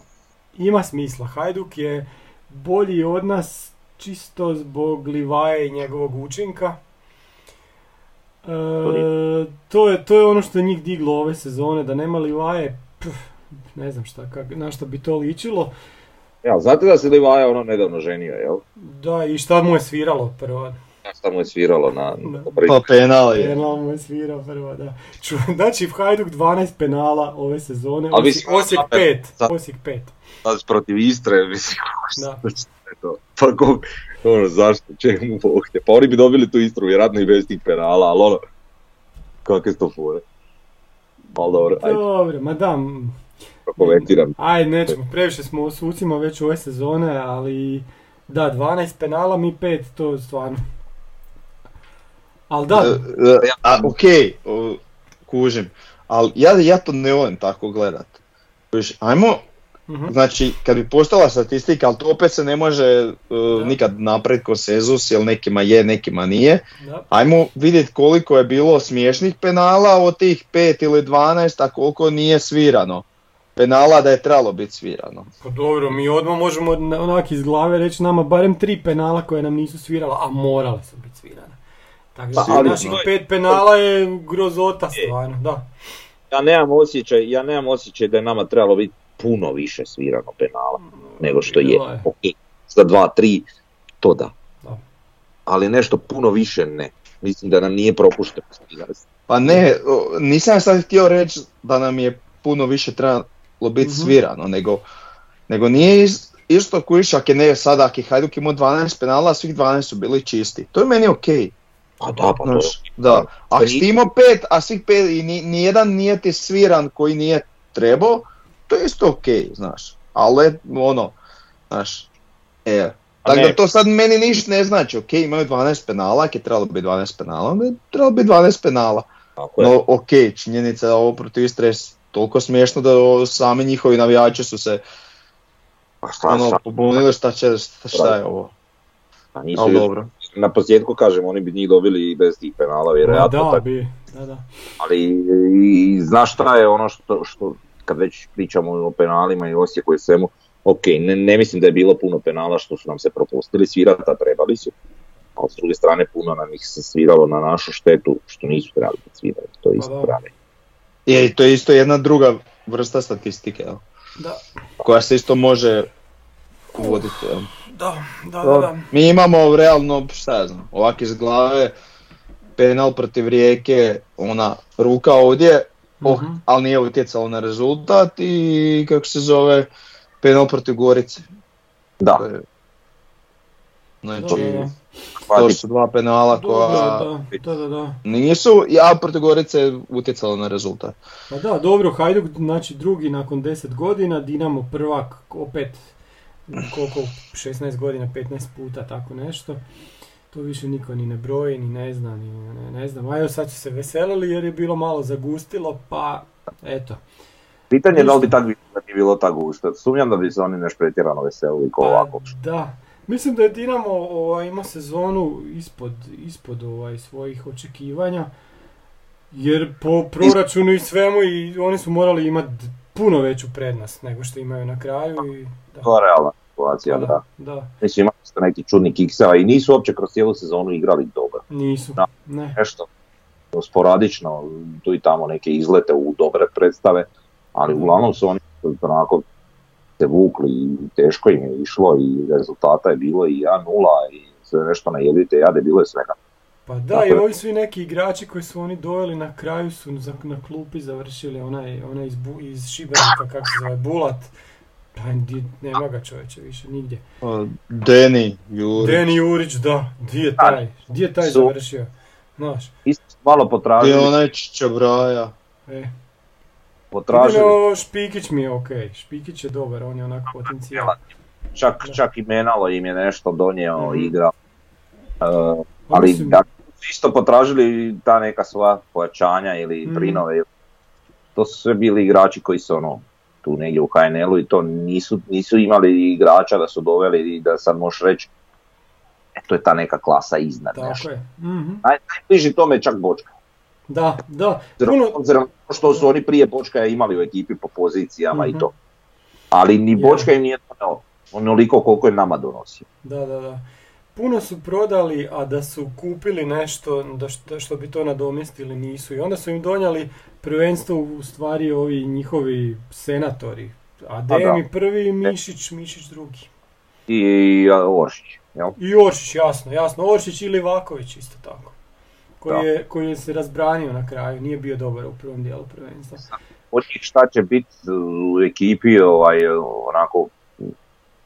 ima smisla. Hajduk je bolji od nas čisto zbog Livaje i njegovog učinka. To je ono što je njih diglo ove sezone, da nema Livaje, ne znam šta, na šta bi to ličilo. Ja, znate da se Livaja ono nedavno ženio, jel? Da, i šta mu je sviralo prvo? Šta mu je sviralo na pa penal je. Penal mu je svirao prvo, da. Znači, Hajduk 12 penala ove sezone, Osijek 5. Osijek 5. Znači, protiv Istre, mislim, što je to? Pa kog, ono, zašto, čemu mu pohte? Pa oni bi dobili tu Istru, vjerojatno i bez tih penala, ali ono, kakve sto fore. Ali dobro, ajde. Dobro, ma da, ajde, nećemo, previše smo u sucima već u ove sezone, ali da, 12 penala, mi 5, to stvarno. Ali da... Okej, kužim, ali ja to ne volim tako gledat. Ajmo, znači, kad bi postala statistika, ali to opet se ne može nikad napred konsenzus, jer nekima je, nekima nije. Da. Ajmo vidjeti koliko je bilo smiješnih penala od tih 5 ili 12, a koliko nije svirano. Penala da je trebalo biti svirano. Pa dobro, mi odmah možemo onak iz glave reći nama barem 3 penala koje nam nisu svirala, a morale su biti svirane. Tako da pa, naših 5 penala je grozota stvarno, da. Ja nemam osjećaj da je nama trebalo biti puno više svirano penala nego što je. Okay. Za 2-3 to da. Ali nešto puno više ne. Mislim da nam nije propušteno. Pa ne, nisam sad htio reći da nam je puno više trebalo biti svirano, nego nije isto kujiš, ako je sada, ako je Hajduk imao 12 penala, svih 12 su bili čisti. To je meni okej. A da, pa to. Da. Ako ti imao 5, a svih 5 i nijedan nije ti sviran koji nije trebao, to je isto okej, znaš. Ali, ono, znaš, tako da to sad meni ništa ne znači. Okej, imaju 12 penala, ako je trebalo biti 12 penala, onda je trebalo biti 12 penala. No, okej, činjenica je ovo protiv stres. Toliko smiješno da sami njihovi navijači su se pobunili šta je ovo. A nisu dobro. Na posljedku kažem, oni bi njih dobili i bez tih penala, vjerojatno. Da, da. Ali i znaš šta je ono što kad već pričamo o penalima i Osijeku i svemu, okej, ne mislim da je bilo puno penala što su nam se propustili svirati, a trebali su. A s druge strane puno nam ih se sviralo na našu štetu što nisu trebali svirati, to je isto pravi. I to je isto jedna druga vrsta statistike, da. Koja se isto može uvoditi. Da. Mi imamo realno, šta znam, ovak iz glave, penal protiv Rijeke, ona ruka ovdje, ali nije utjecalo na rezultat i kako se zove, penal protiv Gorice. Da. To su dva penala koja da. Nisu, a protiv Gorice utjecalo na rezultat. Pa da, dobro, Hajduk znači drugi nakon 10 godina, Dinamo prvak opet koliko 16 godina, 15 puta tako nešto. To više niko ni ne broji, ni ne zna, ni ne znam. Ajo, sad su se veselili jer je bilo malo zagustilo, pa eto. Pitanje je da li bi tako bilo tako gusto. Sumnjam da bi se oni nešto pretjerano veselili kao ovako. Da. Mislim da je Dinamo ima sezonu ispod svojih očekivanja, jer po proračunu i svemu i oni su morali imati puno veću prednost nego što imaju na kraju. To je realna situacija, da. Mislim, imali ste neki čudni kikseva i nisu uopće kroz cijelu sezonu igrali dobro. Nisu, ne. Nešto sporadično, tu i tamo neke izlete u dobre predstave, ali uglavnom su oni onako... se vukli i teško im je išlo i rezultata je bilo i 1-0 i sve nešto na jedite jade, bilo je svega. Pa da, dakle, i ovi svi neki igrači koji su oni doveli na kraju su na klupi završili, onaj iz Šibenika, kako se zove, Bulat, nema ga čovječe više nigdje. Deni Jurić, da, di je taj završio? Znaš. Isto malo potražili. Gdje onaj Čabraja. Potražili. No, Špikić mi je okej. Špikić je dobar, on je onako potencijal. Čak i Menalo im je nešto donio, igra. Ali su isto potražili ta neka svoja pojačanja ili prinove. To su sve bili igrači koji su ono tu negdje u HNL-u i to nisu imali igrača da su doveli i da sad možeš reći to je ta neka klasa iznad nešto. Najbliži tome čak Bočka. Da, da. Obzirom što su oni prije Bočka imali u ekipi po pozicijama i to. Ali ni Bočka im nije donio onoliko koliko je nama donosio. Da, da, da. Puno su prodali, a da su kupili nešto što bi to nadomjestili nisu. I onda su im donijeli prvenstvo u stvari ovi njihovi senatori. Ademi prvi, Mišić drugi. I Oršić. Jel? I Oršić, jasno. Oršić i Livaković isto tako. Koji je se razbranio na kraju, nije bio dobar u prvom dijelu prvenstva. Oršić šta će biti u ekipi, onako,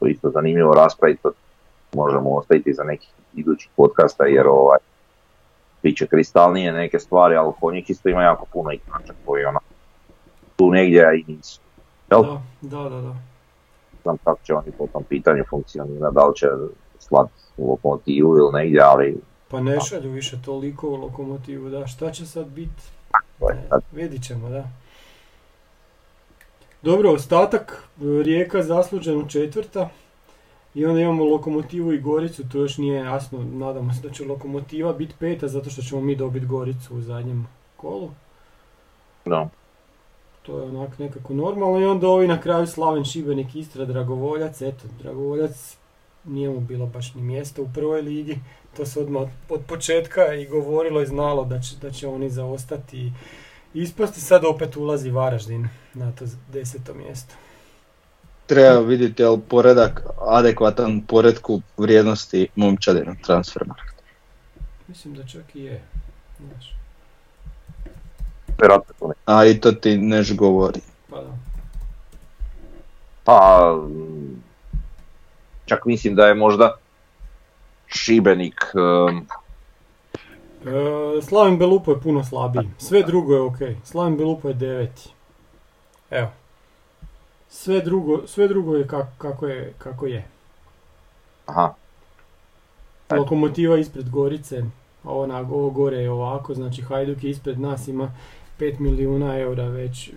to isto zanimljivo raspraviti, možemo ostaviti za nekih idućih podcasta jer bit će kristalnije neke stvari, ali kod njih isto ima jako puno igrača koji tu negdje i nisu. Jel? Da. Znam kako će oni po tom pitanju funkcionirati, da li će slati u Lokomotivu ili negdje, ali... Pa ne šalju više toliko u Lokomotivu, da, šta će sad biti? Vidit ćemo, da. Dobro, ostatak, Rijeka zasluženo četvrta. I onda imamo Lokomotivu i Goricu, to još nije jasno, nadamo se da će Lokomotiva biti peta, zato što ćemo mi dobiti Goricu u zadnjem kolu. Da. To je onako nekako normalno i onda ovi na kraju Slaven, Šibenik, Istra, Dragovoljac, nije mu bilo baš ni mjesto u prvoj ligi, to se odmah od početka i govorilo i znalo da će oni zaostati i ispasti, sad opet ulazi Varaždin na to 10. mjesto. Treba vidjeti je li poredak adekvatan poredku vrijednosti momčadi na transfermarktu. Mislim da čak i je. A i to ti neš govori. Pa da. Pa... Čak mislim da je možda Šibenik... Slaven Belupo je puno slabiji. Sve drugo je okej. Slaven Belupo je 9. Evo. Sve drugo je kako je. Aha. Lokomotiva ispred Gorice. Ovo gore je ovako. Znači Hajduk je ispred nas, ima 5 milijuna eura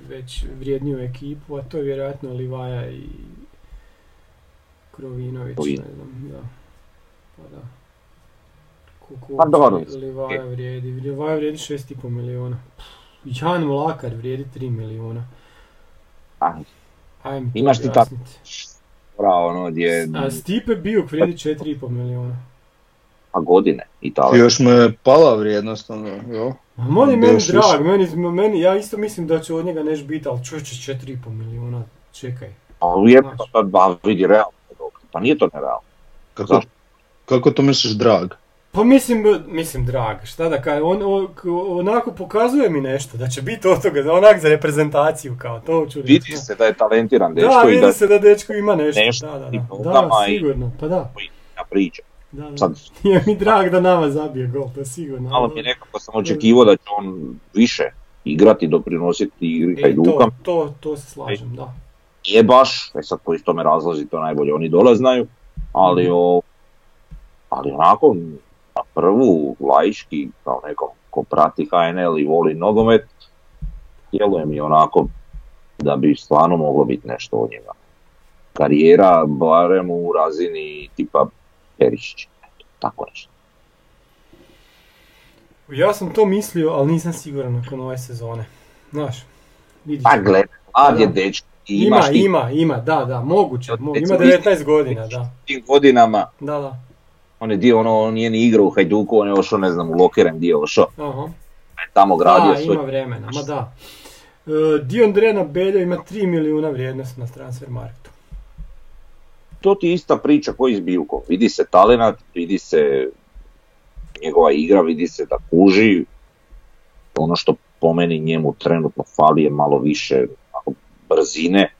već vrijedniju ekipu. A to je vjerojatno Livaja i... Krovinović, ne znam, da. Pa da. Kukulić, Livaja vrijedi. Livaja vrijedi 6,5 milijuna. Jan Mlakar vrijedi 3 milijuna. Ajme to imaš objasniti. A Stipe Bijuk vrijedi 4,5 milijuna. A godine Italija. Još mu je pala vrijednost, jo? On je meni drag, ja isto mislim da će od njega nešto biti, ali čovječe 4,5 milijuna, čekaj. Ali je vidi realno, pa nije to nerealno. Kako to misliš drag? Pa mislim drag, šta da kaj, onako pokazuje mi nešto, da će biti od toga, onak za reprezentaciju kao to ću reći. Vidi se da je talentiran dečko. Da, vidi se da dečko ima nešto. Da, sigurno, pa da. Da. Sad, nije mi drag da nama zabije gol, to je sigurno. Ali mi nekako sam očekivao da će on više igrati, doprinositi igri Hajdukam. To se slažem, da. Nije baš, sad koji s tome razlazi, to najbolje oni dole znaju, ali onako na prvu laički, kao nekom ko prati HNL i voli nogomet, djeluje mi onako da bi stvarno moglo biti nešto od njega. Karijera barem u razini tipa Perišića, tako nešto. Ja sam to mislio, ali nisam siguran nakon ove sezone, znaš, vidiš. Pa gled, je dečko. Ima, moguće, ima 19 godina, da. U tim godinama, da. On je dio, on nije ni igrao u Hajduku, on je ošao, ne znam, u Lokeren dio ošao. Uh-huh. Tamo gradio svoj... Da, ima vremena, ma da. Dion Drena Beljo ima 3 milijuna vrijednost na transfermarktu. To ti je ista priča koji iz Bijuko, vidi se talenat, vidi se njegova igra, vidi se da kuži. Ono što po meni njemu trenutno fali je malo više... brzine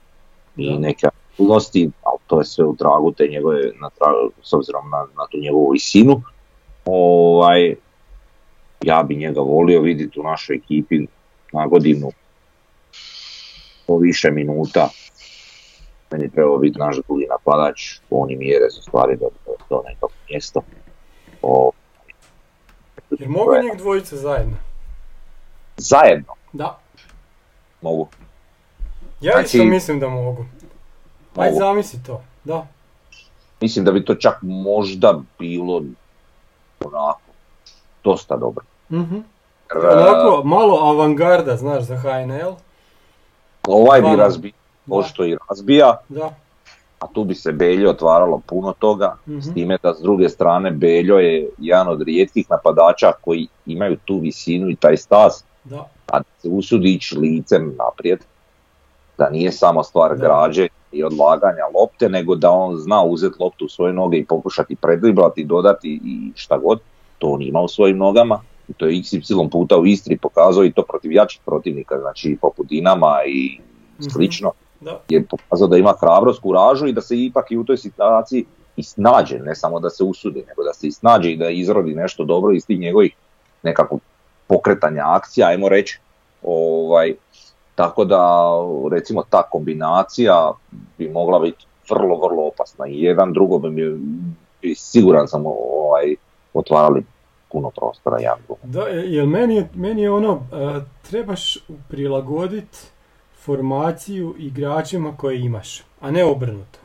i neke aktivnosti, ali to je sve u tragu te njegove, s obzirom na tu njegovu visinu. ja bi njega volio vidjeti u našoj ekipi na godinu po više minuta. Meni trebao biti naš drugi napadač, on i Mjerez u stvari do nekog mjesta. Jer mogu njih dvojice zajedno? Zajedno? Da. Mogu. Ja znači, isto mislim da mogu. Ajde zamisli to, da. Mislim da bi to čak možda bilo onako, dosta dobro. Mm-hmm. Onako, malo avangarda, znaš, za HNL. Ovaj bi razbio, pošto i razbija, da. A tu bi se Beljo otvaralo puno toga, mm-hmm. S time da s druge strane Beljo je jedan od rijetkih napadača koji imaju tu visinu i taj staz, da. A se usudi ići licem naprijed, da nije samo stvar građe i odlaganja lopte, nego da on zna uzeti loptu u svoje noge i pokušati predriblati, dodati i šta god, to on ima u svojim nogama. I to je XY puta u Istri pokazao i to protiv jačih protivnika, znači poput Dinama i slično. Mm-hmm. Je pokazao da ima hrabrost, kuražu i da se ipak i u toj situaciji i snađe, ne samo da se usudi, nego da se i snađe i da izrodi nešto dobro iz tih njegovih nekakvog pokretanja akcija, ajmo reći. Tako da, recimo, ta kombinacija bi mogla biti vrlo, vrlo opasna. I jedan drugo bi siguran sam otvarali puno prostora jedan drugom. Da, jer meni je ono, trebaš prilagoditi formaciju igračima koje imaš, a ne obrnuto.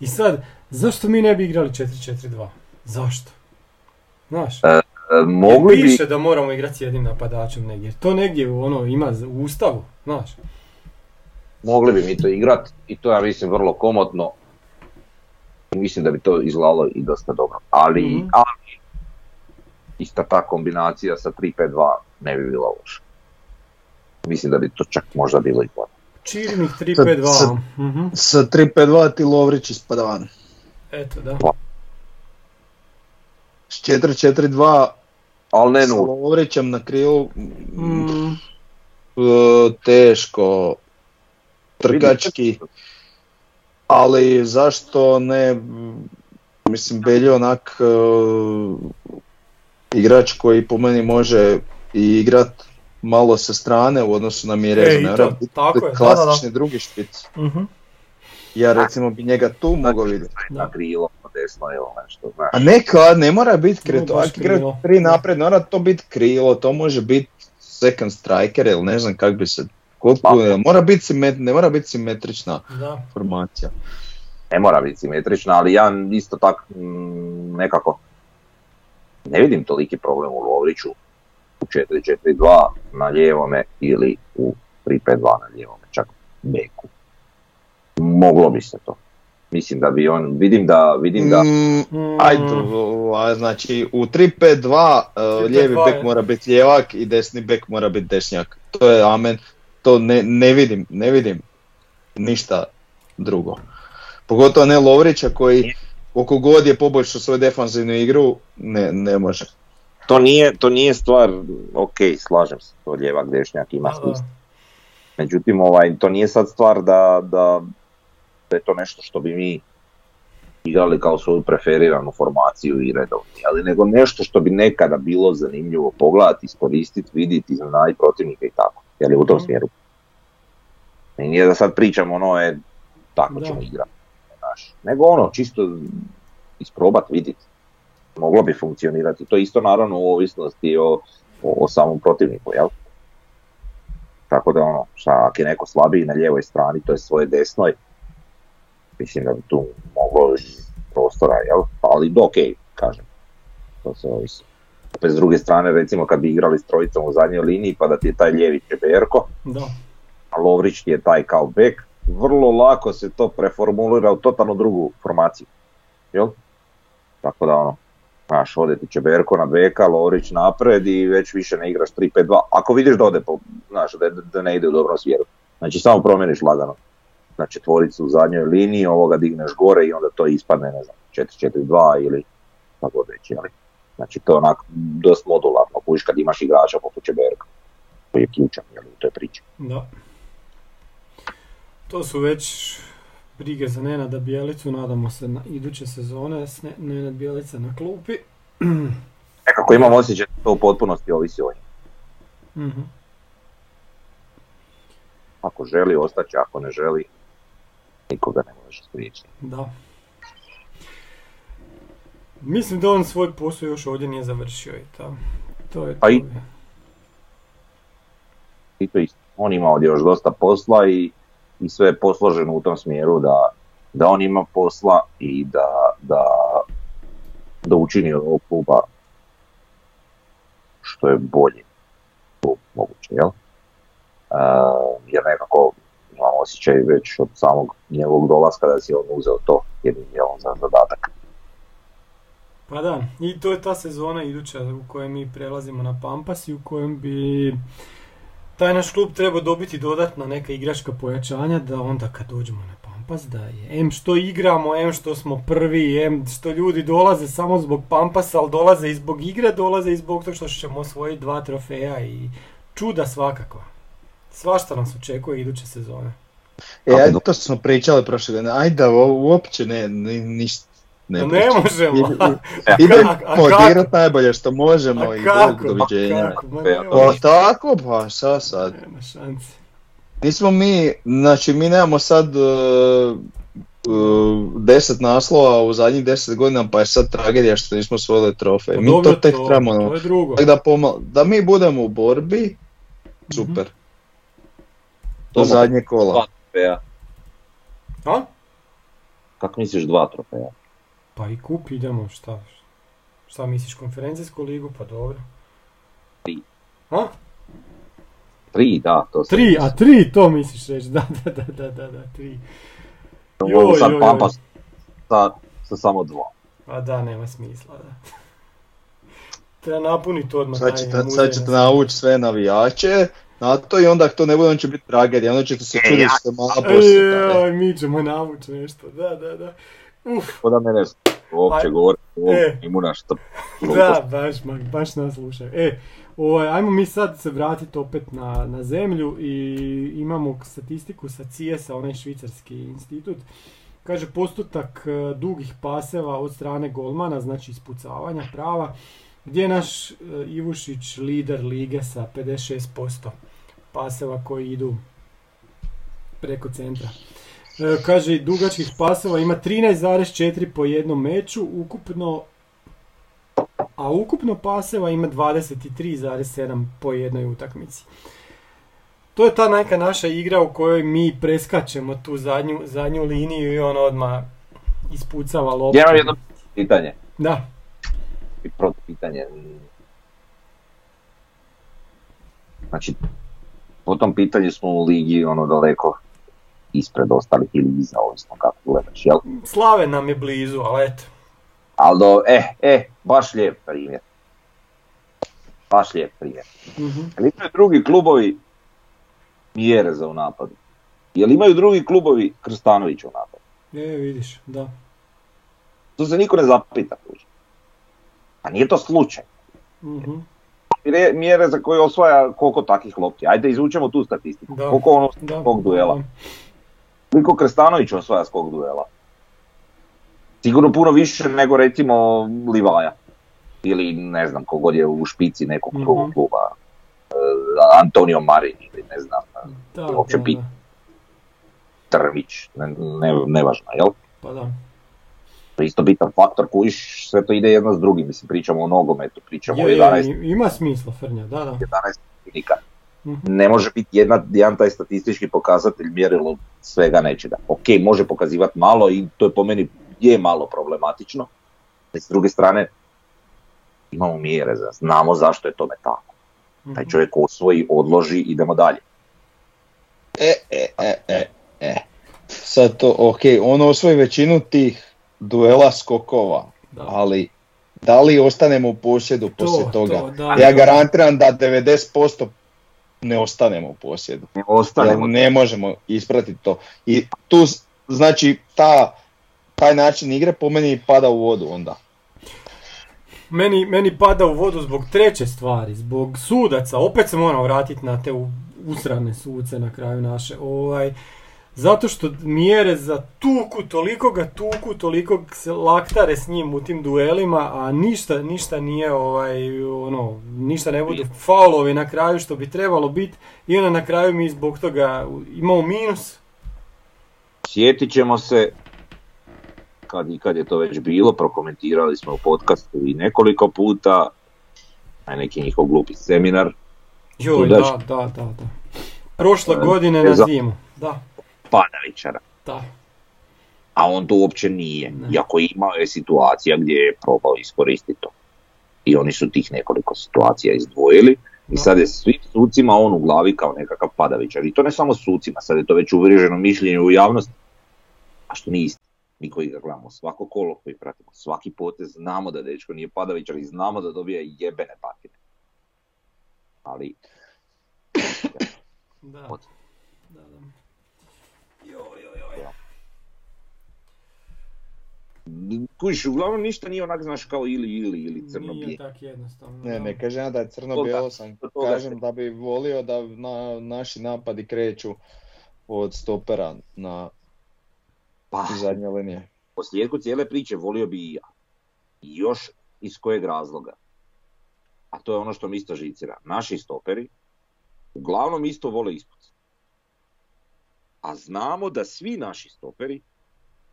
I sad, zašto mi ne bi igrali 4-4-2? Zašto? Znaš? Mogli bi... Piše da moramo igrati s jednim napadačom negdje, to negdje ima u ustavu, znaš. Mogli bi mi to igrati i to ja mislim vrlo komotno. Mislim da bi to izgledalo i dosta dobro, ali, mm-hmm. ali ista ta kombinacija sa 3-5-2 ne bi bila loša. Mislim da bi to čak možda bilo i bolje. Čirnih 3-5-2. Mm-hmm. Sa 3-5-2 ti Lovrić ispada van. Eto da. S 4-4-2 s Lovrićem na krilu teško trkački, ali zašto ne, mislim Beljo onak igrač koji po meni može i igrat malo sa strane u odnosu na Mjerezu, klasični drugi špic. Uh-huh. Ja recimo bi njega tu mogao vidjeti. Na krilo, desno ili nešto, znaš. A neka, ne mora biti krilo, ako igra tri napred, mora to biti krilo, to može biti second striker ili ne znam kak bi se... ne mora biti simetrična formacija. Ne mora biti simetrična, ali ja isto tako nekako ne vidim toliki problem u Lovriću u 4-4-2 na ljevome ili u 3-5-2 na ljevome, čak beku. Moglo bi se to. Mislim da bi on, vidim da... Ajde, znači u 3-5-2 lijevi bek mora biti ljevak i desni bek mora biti desnjak. To je amen, to ne vidim ništa drugo. Pogotovo ne Lovrića koji koliko god je poboljšao svoju defanzivnu igru, ne može. To nije stvar, ok, slažem se, to ljevak desnjak ima smisla. Međutim, to nije sad stvar da je to nešto što bi mi igrali kao svoju preferiranu formaciju i redovni, ali nego nešto što bi nekada bilo zanimljivo pogledati, iskoristiti, vidjeti, iznenaditi protivnika i tako, jel' u tom smjeru. I nije da sad pričam tako ćemo igrati, nego čisto isprobati, vidjeti, moglo bi funkcionirati, to isto naravno u ovisnosti o samom protivniku, jel'? Tako da ako je neko slabiji na ljevoj strani, to je svoje desnoj, mislim da bi tu moglo prostora, jel? Ali okej, kažem, to se ovisi. Opet s druge strane, recimo kad bi igrali s trojicom u zadnjoj liniji, pa da ti je taj ljevi Čeberko, a Lovrić ti je taj kao bek, vrlo lako se to preformulira u totalno drugu formaciju, jel? Tako da ode ti Čeberko na beka, Lovrić napred i već više ne igraš 3-5-2. Ako vidiš da ode, da ne ide u dobrom smjeru. Znači samo promjeniš lagano. Na četvoricu u zadnjoj liniji, ovoga digneš gore i onda to ispadne, ne znam, 4-4-2 ili tako već, jel? Znači to je onako dosta modularno, budiš kad imaš igrača poput Čeberka, koji je ključan, jel, u toj priči. Da. To su već... Brige za Nenada Bjelicu, nadamo se na iduće sezone s Nenad Bjelica na klupi. nekako imam osjećaj da to u potpunosti ovisi o njemu. Mm-hmm. Ako želi ostaći, ako ne želi, nikoga ne možeš spriječiti. Da. Mislim da on svoj posao još ovdje nije završio i ta. To je to. Pa i to isto. On ima ovdje još dosta posla i sve je posloženo u tom smjeru da on ima posla i da učini od ovog kluba što je bolje klub moguće, jel? Jer nekako imam osjećaj već od samog njegovog dolaska da si on uzeo to jednim dijelom za zadatak. Pa da, i to je ta sezona iduća u kojoj mi prelazimo na Pampas i u kojem bi taj naš klub trebao dobiti dodatna neka igračka pojačanja da onda kad dođemo na Pampas da je em što igramo, em što smo prvi, em što ljudi dolaze samo zbog Pampasa, ali dolaze i zbog igre, dolaze i zbog toga što ćemo osvojiti 2 trofeja i čuda svakakva. Svašta nas očekuje iduće sezone. Ajde, to smo pričali prošle godine, ajde uopće ništa. Ne možemo. Idemo podirati najbolje što možemo i Bog doviđenja. Pa tako, pa šta sad? Nema šanse. Nismo mi, znači mi nemamo sad 10 naslova u zadnjih 10 godina, pa je sad tragedija što nismo osvojili trofej. Pa, mi to tek trebamo. To je drugo. Da mi budemo u borbi, super. Do zadnje kola. 2 trofeja. A? Kako misliš 2 trofeja? Pa i kup idemo, šta misliš, konferencijsku ligu, pa dobro. 3. A? 3, da, to sam. 3, a 3 to misliš reći, da, 3. Ovo sad Pampa sa samo 2. A da, nema smisla, da. Treba napuniti odmah. Sad ćete naučiti sve navijače na to i onda to ne bude, on će biti tragedija, onda ćete se čuditi što malo poslije. Mi ćemo navući nešto, da. Ko da mene uopće govoriti o imuna što... Da, baš nas slušaju. Ajmo mi sad se vratiti opet na zemlju i imamo statistiku sa CS-a, onaj švicarski institut. Kaže postotak dugih paseva od strane golmana, znači ispucavanja prava, gdje je naš Ivušić lider lige sa 56% paseva koji idu preko centra. Kaže i dugačkih pasova ima 13,4 po jednom meču, ukupno paseva ima 23,7 po jednoj utakmici. To je ta neka naša igra u kojoj mi preskačemo tu zadnju liniju i on odmah ispucava loptu. Ja imam jedno pitanje. Da. I protupitanje. Znači, po tom pitanju smo u ligi daleko ispred ostalih ili iza, ovisno kako gledaš, jel? Slave nam je blizu, ali eto. Aldo, baš lijep primjer. Mm-hmm. Jel imaju drugi klubovi Mjereza u napadu? Jel imaju drugi klubovi Krstanovića u napadu? Vidiš, da. To se niko ne zapita. A nije to slučaj. Mm-hmm. Mjereza koji osvaja koliko takih lopti. Ajde, izvučemo tu statistiku. Da. Koliko ono skog duela. Da. Koliko Krstanović osvaja skog duela? Sigurno puno više nego recimo Livaja. Ili ne znam kogod je u špici nekog drugog kluba. Antonio Marin ili ne znam. Da, uopće Pit. Trvić. Nevažno, jel? Pa da. To je isto bitan faktor koji sve to ide jedno s drugim. Mislim, pričamo o nogometu, pričamo o 11. Ima smisla, Frnja, da. 11 nikad. Ne može biti jedan taj statistički pokazatelj mjerilo svega nečega. Ok, može pokazivati malo i to je po meni je malo problematično. Ali s druge strane, imamo mjere, znamo zašto je tome tako. Taj čovjek osvoji, odloži, idemo dalje. Sad to, ok, on osvoji većinu tih duela skokova, da. Ali... Da li ostanemo u posjedu poslije toga? Ja garantiram da 90% ne ostanemo u posjedu. Ne možemo ispratiti to. I tu, znači, taj način igre po meni pada u vodu onda. Meni pada u vodu zbog treće stvari, zbog sudaca. Opet se moram vratiti na te usrane suce na kraju naše. Zato što Mjerez za tuku, toliko ga tuku, toliko se laktare s njim u tim duelima, a ništa nije, ništa ne budu faulovi na kraju što bi trebalo biti. I onda na kraju mi zbog toga imamo minus. Sjetit ćemo se, kad je to već bilo, prokomentirali smo u podcastu i nekoliko puta, na neki njihov glupi seminar. Joj, da. Prošle godine na zimu, da. Padavičara. Da. A on to uopće nije. Ne. Iako imao je situacija gdje je probao iskoristiti to. I oni su tih nekoliko situacija izdvojili. I sad je svim sucima on u glavi kao nekakav Padavičar. I to ne samo sucima, sad je to već uvriježeno mišljenje u javnosti. A što nije isti. Mi koji ga gledamo svako kolo, koji pratimo svaki potez, znamo da dečko nije Padavičar i znamo da dobija jebene patine. Ali... Da. Da. Kuš, uglavnom ništa nije onak, znaš, kao ili crno-bijelo. Nije tako jednostavno. Ne kažem ja da je crno-bijelo sam, kažem da bi volio da naši napadi kreću od stopera na zadnje linije. Po slijedku cijele priče volio bi i ja. Još iz kojeg razloga. A to je ono što mi isto žicira. Naši stoperi uglavnom isto vole ispucati. A znamo da svi naši stoperi,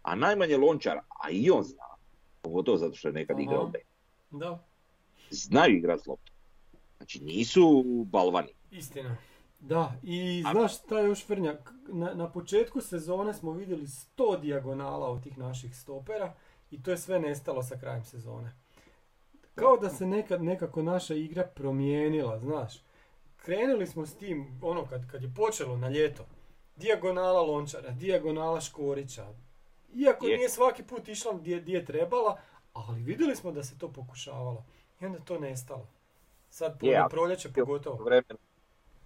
a najmanje Lončara, a i on zna, pogotovo zato što je nekad igrao B. Da. Znaju igrati s loptom. Znači nisu balvani. Istina. Da, i znaš šta je još vrnjak? Na početku sezone smo vidjeli 100 dijagonala od tih naših stopera i to je sve nestalo sa krajem sezone. Kao da se nekako naša igra promijenila, znaš. Krenuli smo s tim, ono kad je počelo na ljeto, dijagonala Lončara, dijagonala Škorića, iako nije svaki put išla gdje je trebala, ali vidjeli smo da se to pokušavalo. I onda to nestalo. Sad na proljeće pogotovo.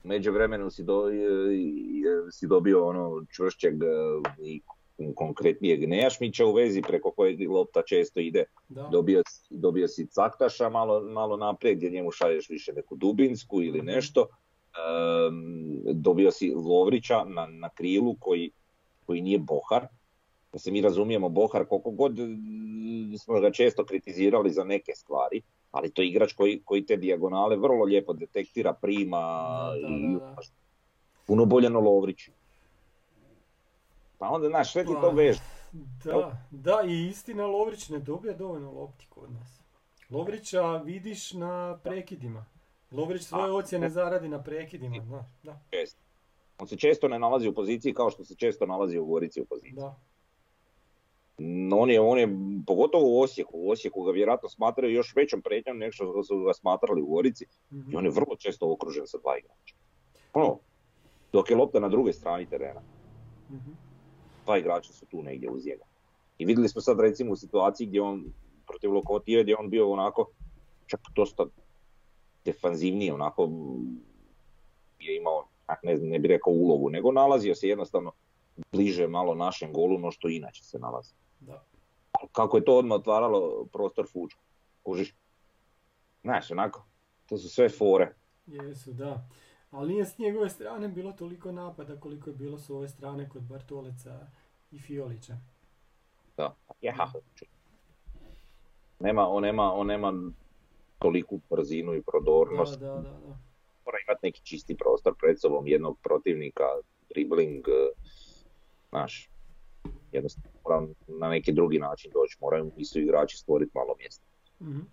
Međuvremenu si dobio ono čvršćeg i konkretnijeg Nejašmića u vezi preko kojeg lopta često ide. Dobio si Caktaša malo naprijed gdje njemu šalješ više neku dubinsku ili nešto. Dobio si Lovrića na krilu koji nije Bohar. Da se mi razumijemo, Bohar, koliko god smo ga često kritizirali za neke stvari, ali to je igrač koji te dijagonale vrlo lijepo detektira, prima i puno bolje na Lovriću. Pa onda, znaš, sve ti to veže. Da, i istina, Lovrić ne dobija dovoljno lopti kod nas. Lovrića vidiš na prekidima. Lovrić svoje ocjene zaradi na prekidima, da. On se često ne nalazi u poziciji kao što se često nalazi u Gorici u poziciji. Da. On je pogotovo u Osijeku ga vjerojatno smatraju još većom pretnjom nego što su ga smatrali u Gorici, i on je vrlo često okružen sa dva igrača. Dok je lopta na druge strani terena, dva igrača su tu negdje uz njega. I vidjeli smo sad recimo u situaciji gdje on protiv Lokomotive, gdje on bio onako čak dosta defanzivniji, onako je imao, ne bih rekao ulogu, nego nalazio se jednostavno bliže malo našem golu, no što inače se nalazi. Da. Kako je to odmah otvaralo prostor Fučku. Kužiš? Znaš, onako, to su sve fore. Jesu, da. Ali nije s njegove strane bilo toliko napada koliko je bilo s ove strane kod Bartoleca i Fiolića. Da. On nema toliku brzinu i prodornost. Da. Mora imati neki čisti prostor pred sobom jednog protivnika, dribling... Znaš, jednostavno moram na neki drugi način doći, moraju isto igrači stvoriti malo mjesta. Mm-hmm.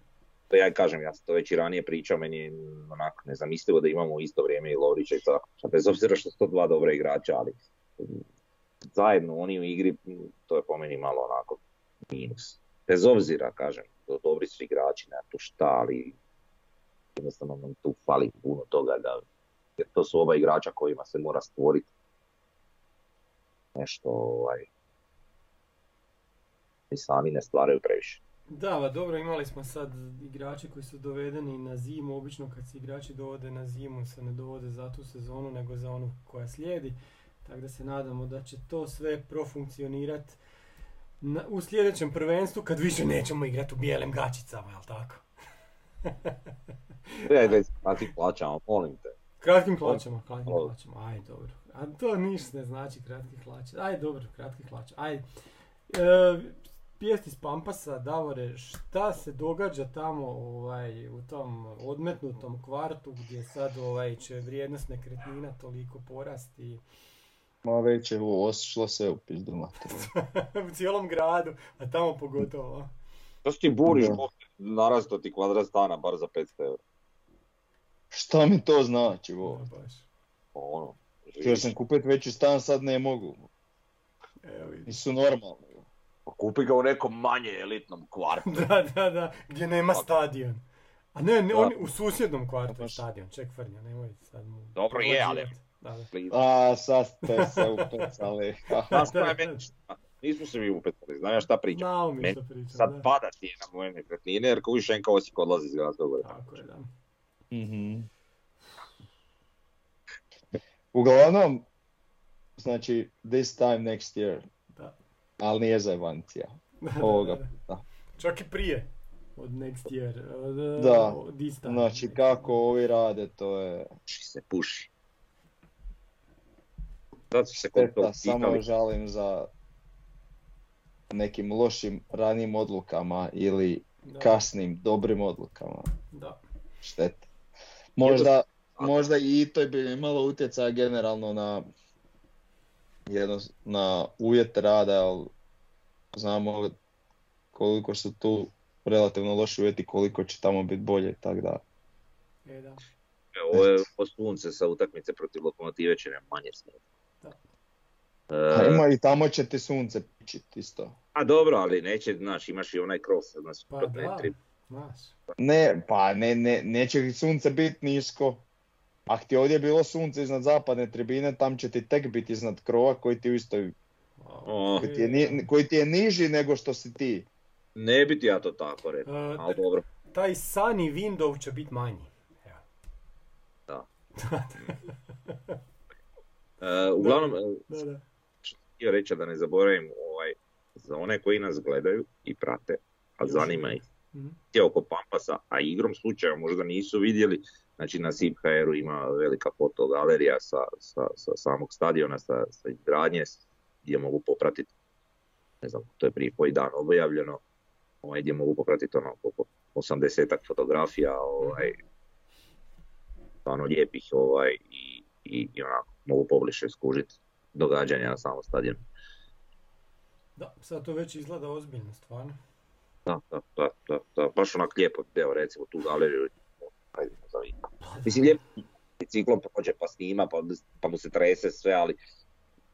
To ja kažem, ja sam to već i ranije pričao, meni je onako nezamislivo da imamo u isto vrijeme i Lovrića i Caktaša, bez obzira što su to dva dobra igrača, ali zajedno oni u igri, to je po meni malo onako minus. Bez obzira, kažem, dobri su igrači, nema tu šta, ali jednostavno nam tu fali puno toga, jer to su oba igrača kojima se mora stvoriti nešto, i sami ne stvaraju previše. Da, dobro, imali smo sad igrače koji su dovedeni na zimu, obično kad se igrači dovode na zimu se ne dovode za tu sezonu nego za onu koja slijedi, tako da se nadamo da će to sve profunkcionirati u sljedećem prvenstvu kad više nećemo igrati u bijelim gačicama, jel' tako? Kratkim plaćama, molim te. Kratkim plaćama, ajde, dobro. A to ništa ne znači kratki hlač. Ajde, dobro, kratki hlač. Ajde. Pijest iz Pampasa, Davore, šta se događa tamo u tom odmetnutom kvartu gdje sad će vrijednost nekretnina toliko porasti? Ma već je ošlo sve u pizdu materiju. U cijelom gradu, a tamo pogotovo. To što ti buriš, narasto ti kvadrat stana, bar za 500 eura. Šta mi to znači, bo? Ono, htio sam kupiti veći stan, sad ne mogu. Nisu normalni. Kupi ga u nekom manje elitnom kvartu. Da, gdje nema stadion. A ne, on u susjednom kvartu je stadion, ček Frnja, nemoj sad mu... Dobro je, ali... A, sad ste se upecali. Nismo se mi upecali, znam ja šta pričam. Nao mi šta pričam, da. Sad pada cijena moje nekretnine, jer kuviš NK Osijek odlazi iz grada. Tako je, da. Uglavnom, znači, this time next year. Ali nije za Evancija, ovoga puta. Čak i prije od next year, od ista. Znači kako ovi rade, to je... Se puši. Šteta, samo žalim za nekim lošim ranijim odlukama ili kasnim dobrim odlukama. Šteta. Možda i to bi imalo utjecaja generalno na... na uvjet rada, ali znamo koliko su tu relativno loši uvjeti, koliko će tamo biti bolje, tako da. Ovo sunce sa utakmice protiv Lokomotive će nam manje snijega. Ima i tamo će ti sunce pičiti isto. A dobro, ali neće, znaš, imaš i onaj cross, znaš, protiv ne, pa neće sunce biti nisko. Ako ti ovdje je bilo sunce iznad zapadne tribine, tam će ti tek biti iznad krova koji ti, koji ti je niži nego što si ti. Ne bi ti ja to tako rekao, ali dobro. Taj sunny window će biti manji. Da. Uglavnom, htio reći da ne zaboravim za one koji nas gledaju i prate, a zanima ih. Oko Pampasa, a igrom slučaja možda nisu vidjeli. Znači na SIP.hr-u ima velika fotogalerija sa samog stadiona, sa izgradnje gdje mogu popratiti, ne znam, to je prije koji dan objavljeno, gdje mogu popratiti ono oko 80-ak fotografija, stvarno lijepih i onako mogu pobliže skužiti događanja na samom stadionu. Da, sad to već izgleda ozbiljno stvarno. Da, baš onak lijepo, evo recimo tu galeriju. Mislim, lijepo ciklom prođe pa snima, pa mu se trese sve, ali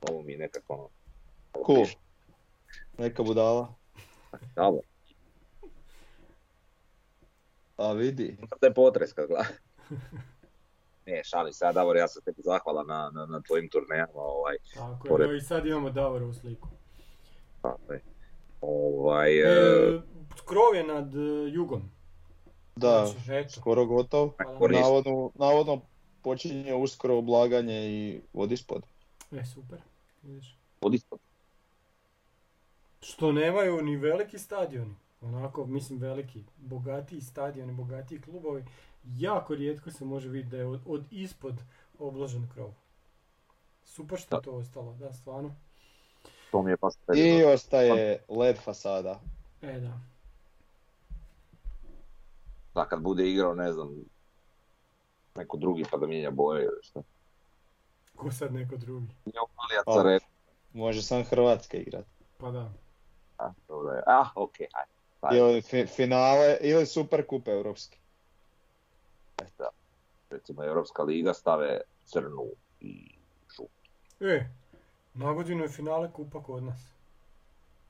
ovo mi je nekako ono... Cool. Neka budala. Dobro. A vidi. To je potres kad gleda. Ne, šalim se, Davor, ja sam tebi zahvala na tvojim turnejama. Tako je, i sad imamo Davora u sliku. Tako je. Krov je nad jugom. Da, skoro gotov. Navodno počinje uskoro oblaganje i vodispod. Super, vidiš. Vodispod. Što nemaju ni veliki stadioni, onako mislim veliki, bogatiji stadioni, bogatiji klubovi, jako rijetko se može vidjeti da je od ispod obložen krov. Super što je to ostalo, da, stvarno. I ostaje led fasada. Da. Da, kad bude igrao, ne znam, neko drugi pa da mijenja boje ili što. Ko sad neko drugi? Može sam Hrvatska igrat. Pa da. Ah, okej, hajde. Finale ili Superkup Europski. Da, recimo Europska liga stave crnu i žutu. Nagodinu je finale kupa kod nas.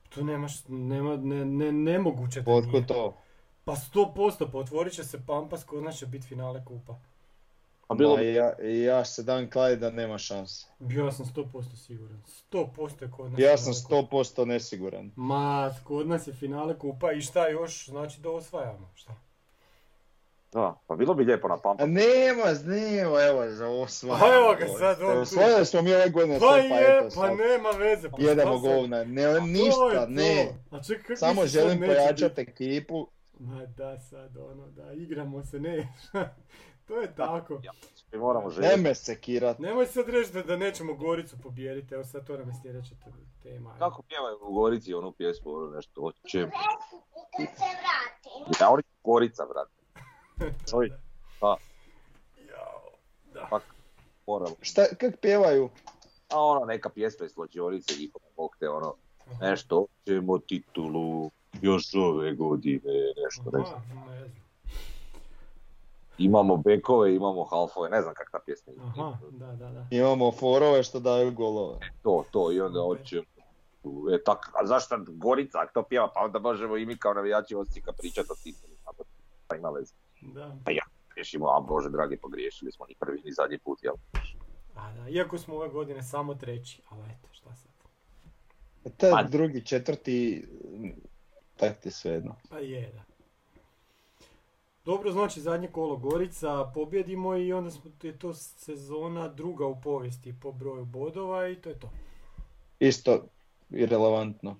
To nemaš, nemoguće da nije. Otko to? Pa 100% potvorit će se Pampas, kod nas će biti finale kupa. Ja se dan kladi da nema šanse. Ja sam 100% siguran. 100% je kod nas. Ja sam 100% nesiguran. Ma, kod nas je finale kupa i šta još, znači da osvajamo, šta? Da, pa bilo bi lijepo na Pampasu. Nema, evo za osvajanje. Pa evo ga sad ovdje. Osvajali smo mi ove godine sve, pa eto sad. Pa nema veze. Jedemo govna, ništa, ne. Samo želim pojačati ekipu. Ma da sad, igramo se, ne, To je tako. Mi moramo živjeti. Nemoj se kirat. Nemoj sad reći da nećemo Goricu pobijediti, evo sad to nam je sljedeća tema. Kako pjevaju u Gorici onu pjesmu, ono nešto, oćem. I kad se vratim. Ja ovdje Gorica vratim. Čovjek. Da. Jao, da. Pak, moramo. Šta, kak pjevaju? A ono, neka pjesma iz Slođionice, njihove bokte, ono, nešto, oćemo titulu, još ove godine, nešto, nešto. Imamo bekove, imamo halfove, ne znam kak ta pjesma. Aha, da, da, da. Imamo forove što daju golove. E, to, i onda hoćemo... Okay. E, tak, a zašto Gorica, ako to pjeva, pa onda možemo i mi kao navijači Osijeka pričati o tituli. Pa ima veze. Da. Pa ja, griješimo, a bože dragi, pogriješili smo ni prvi, ni zadnji put, jel? A da, iako smo ove godine samo treći, ali eto, šta sad? E, taj drugi, četvrti, tak ti sve jedno. Pa je, da. Dobro, znači zadnje kolo Gorica, pobjedimo i onda smo, je to sezona druga u povijesti po broju bodova i to je to. Isto irelevantno.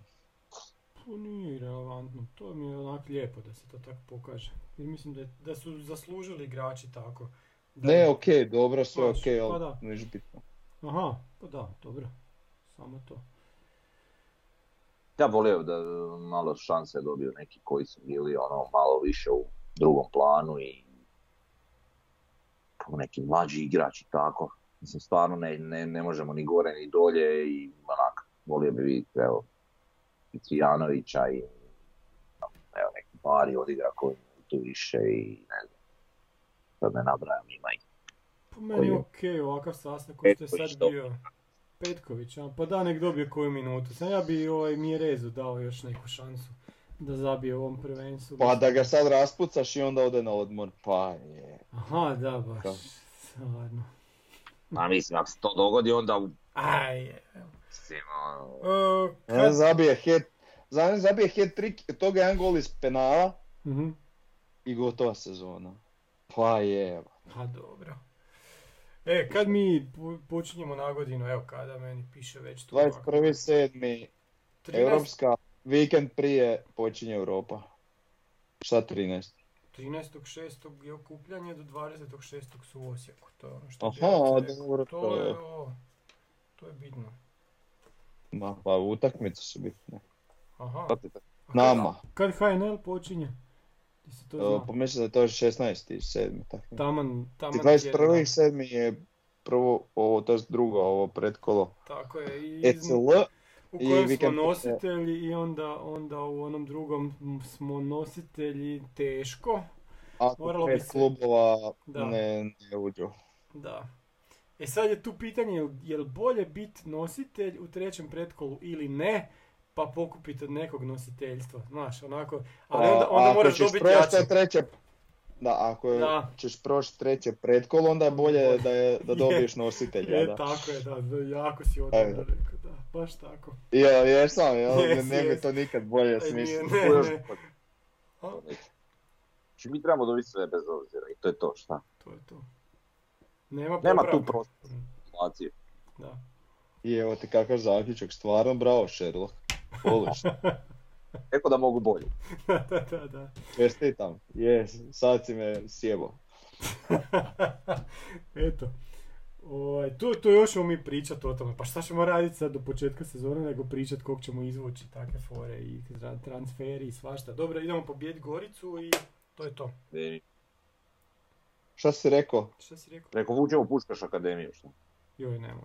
To nije irelevantno, to mi je onako lijepo da se to tako pokaže. Jer mislim da su zaslužili igrači tako. Da ne, okej, dobro, sve okej, ali neš bitno. Aha, pa da, dobro, samo to. Ja volio da malo šanse dobio neki koji su bili ono malo više u drugom planu i kao neki mlađi igrači, tako. Mislim, stvarno ne možemo ni gore ni dolje i onak, volio bi vidjeti, evo, i Cvijanovića i evo, neki pari odigra koji tu više i ne znam, sad ne nabrajam ima i... Po meni je okej, ovakav sastav koji što je sad bio Petković, pa da nek dobije koju minutu, sam ja bi ovaj Mjerezu dao još neku šansu. Da zabije ovom prvenstvu. Pa da ga sad raspucaš i onda ode na odmor, pa je. Aha, da, baš, stvarno. Pa mislim, ako se to dogodi, onda... Ajje. Zabije hat-trick, toga je jedan gol iz penala i gotova sezona. Pa je. Pa dobro. E, kad mi počinjemo na godinu, evo kada meni piše već tu... 21.7. Europska... Vikend prije počinje Europa. Šta 13? 13.6. je okupljanje, do 20.6. su u Osijeku. To je ono što to je bitno. Ma, pa utakmice su bitne. Aha. Nama. Kad HNL počinje? Ti se to zna? Pomislim da je to 16.7. Taman 21.7. je prvo ovo, to je drugo ovo pretkolo. Tako je. ECL. U kojem smo nositelji i onda u onom drugom smo nositelji teško. Ako pet klubova ne uđu. Da. E sad je tu pitanje, je li bolje biti nositelj u trećem pretkolu ili ne, pa pokupiti od nekog nositeljstva. Znaš, onako, ali onda moraš dobiti jače. Da, ako ćeš proći treće pretkolo, onda je bolje da dobiješ nositelja. Je, tako je, da, jako si odmah rekao, da, baš tako. Jesam, ne bi to nikad bolje smislio. Ne. Znači mi trebamo dobiti sve bez obzira i to je to, šta? To je to. Nema tu prostor. Da. I evo ti kakav zaključak, stvarno bravo Sherlock, odlično. Eko da mogu bolje. Da. Čestitam. Sad si me sjebao. Eto. To još ćemo mi pričati o tome. Pa šta ćemo raditi sad do početka sezone nego pričati koliko ćemo izvući takve fore i transferi i svašta. Dobro, idemo pobijeti Goricu i to je to. Šta si rekao? Rekao vučemo Pučkaš akademiju. Joj, nemoj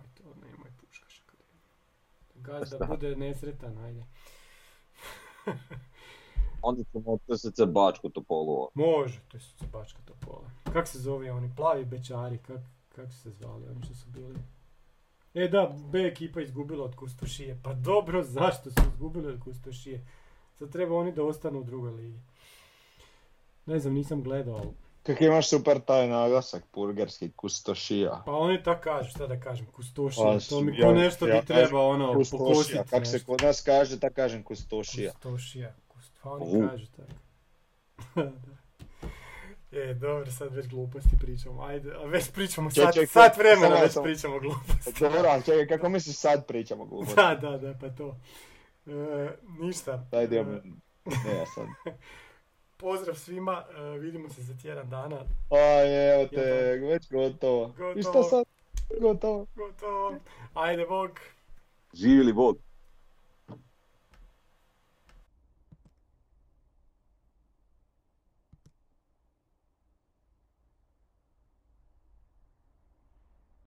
Pučkaš akademiju. Gazda bude nesretan, ajde. Onda ćemo TSC Bačku Topolu. Može TSC Bačka Topola. Kak se zove oni? Plavi bečari, kak se zvali oni što su bili? E da, B ekipa izgubila od Kustošije. Pa dobro, zašto su izgubili od Kustošije? Sad treba oni da ostanu u drugoj ligi. Ne znam, nisam gledao, ali... Kak imaš super taj naglasak, purgerski, Kustošija. Pa oni tako kažu, šta da kažem, Kustošija, to mi ko nešto bi treba ono pokositi nešto. Kako se kod nas kaže, tako kažem Kustošija. Kustošija, pa oni kažu tako. Dobro, sad već gluposti pričamo, ajde, već pričamo, sad vremena već pričamo gluposti. Dobro, čekaj, kako misliš sad pričamo gluposti? Da, pa to. Ništa. Ajde, ne ja sad. Pozdrav svima, vidimo se za tjedan dana. Pa evo te, već gotovo. I šta sad? Gotovo. Ajde, bog. Živjeli bog.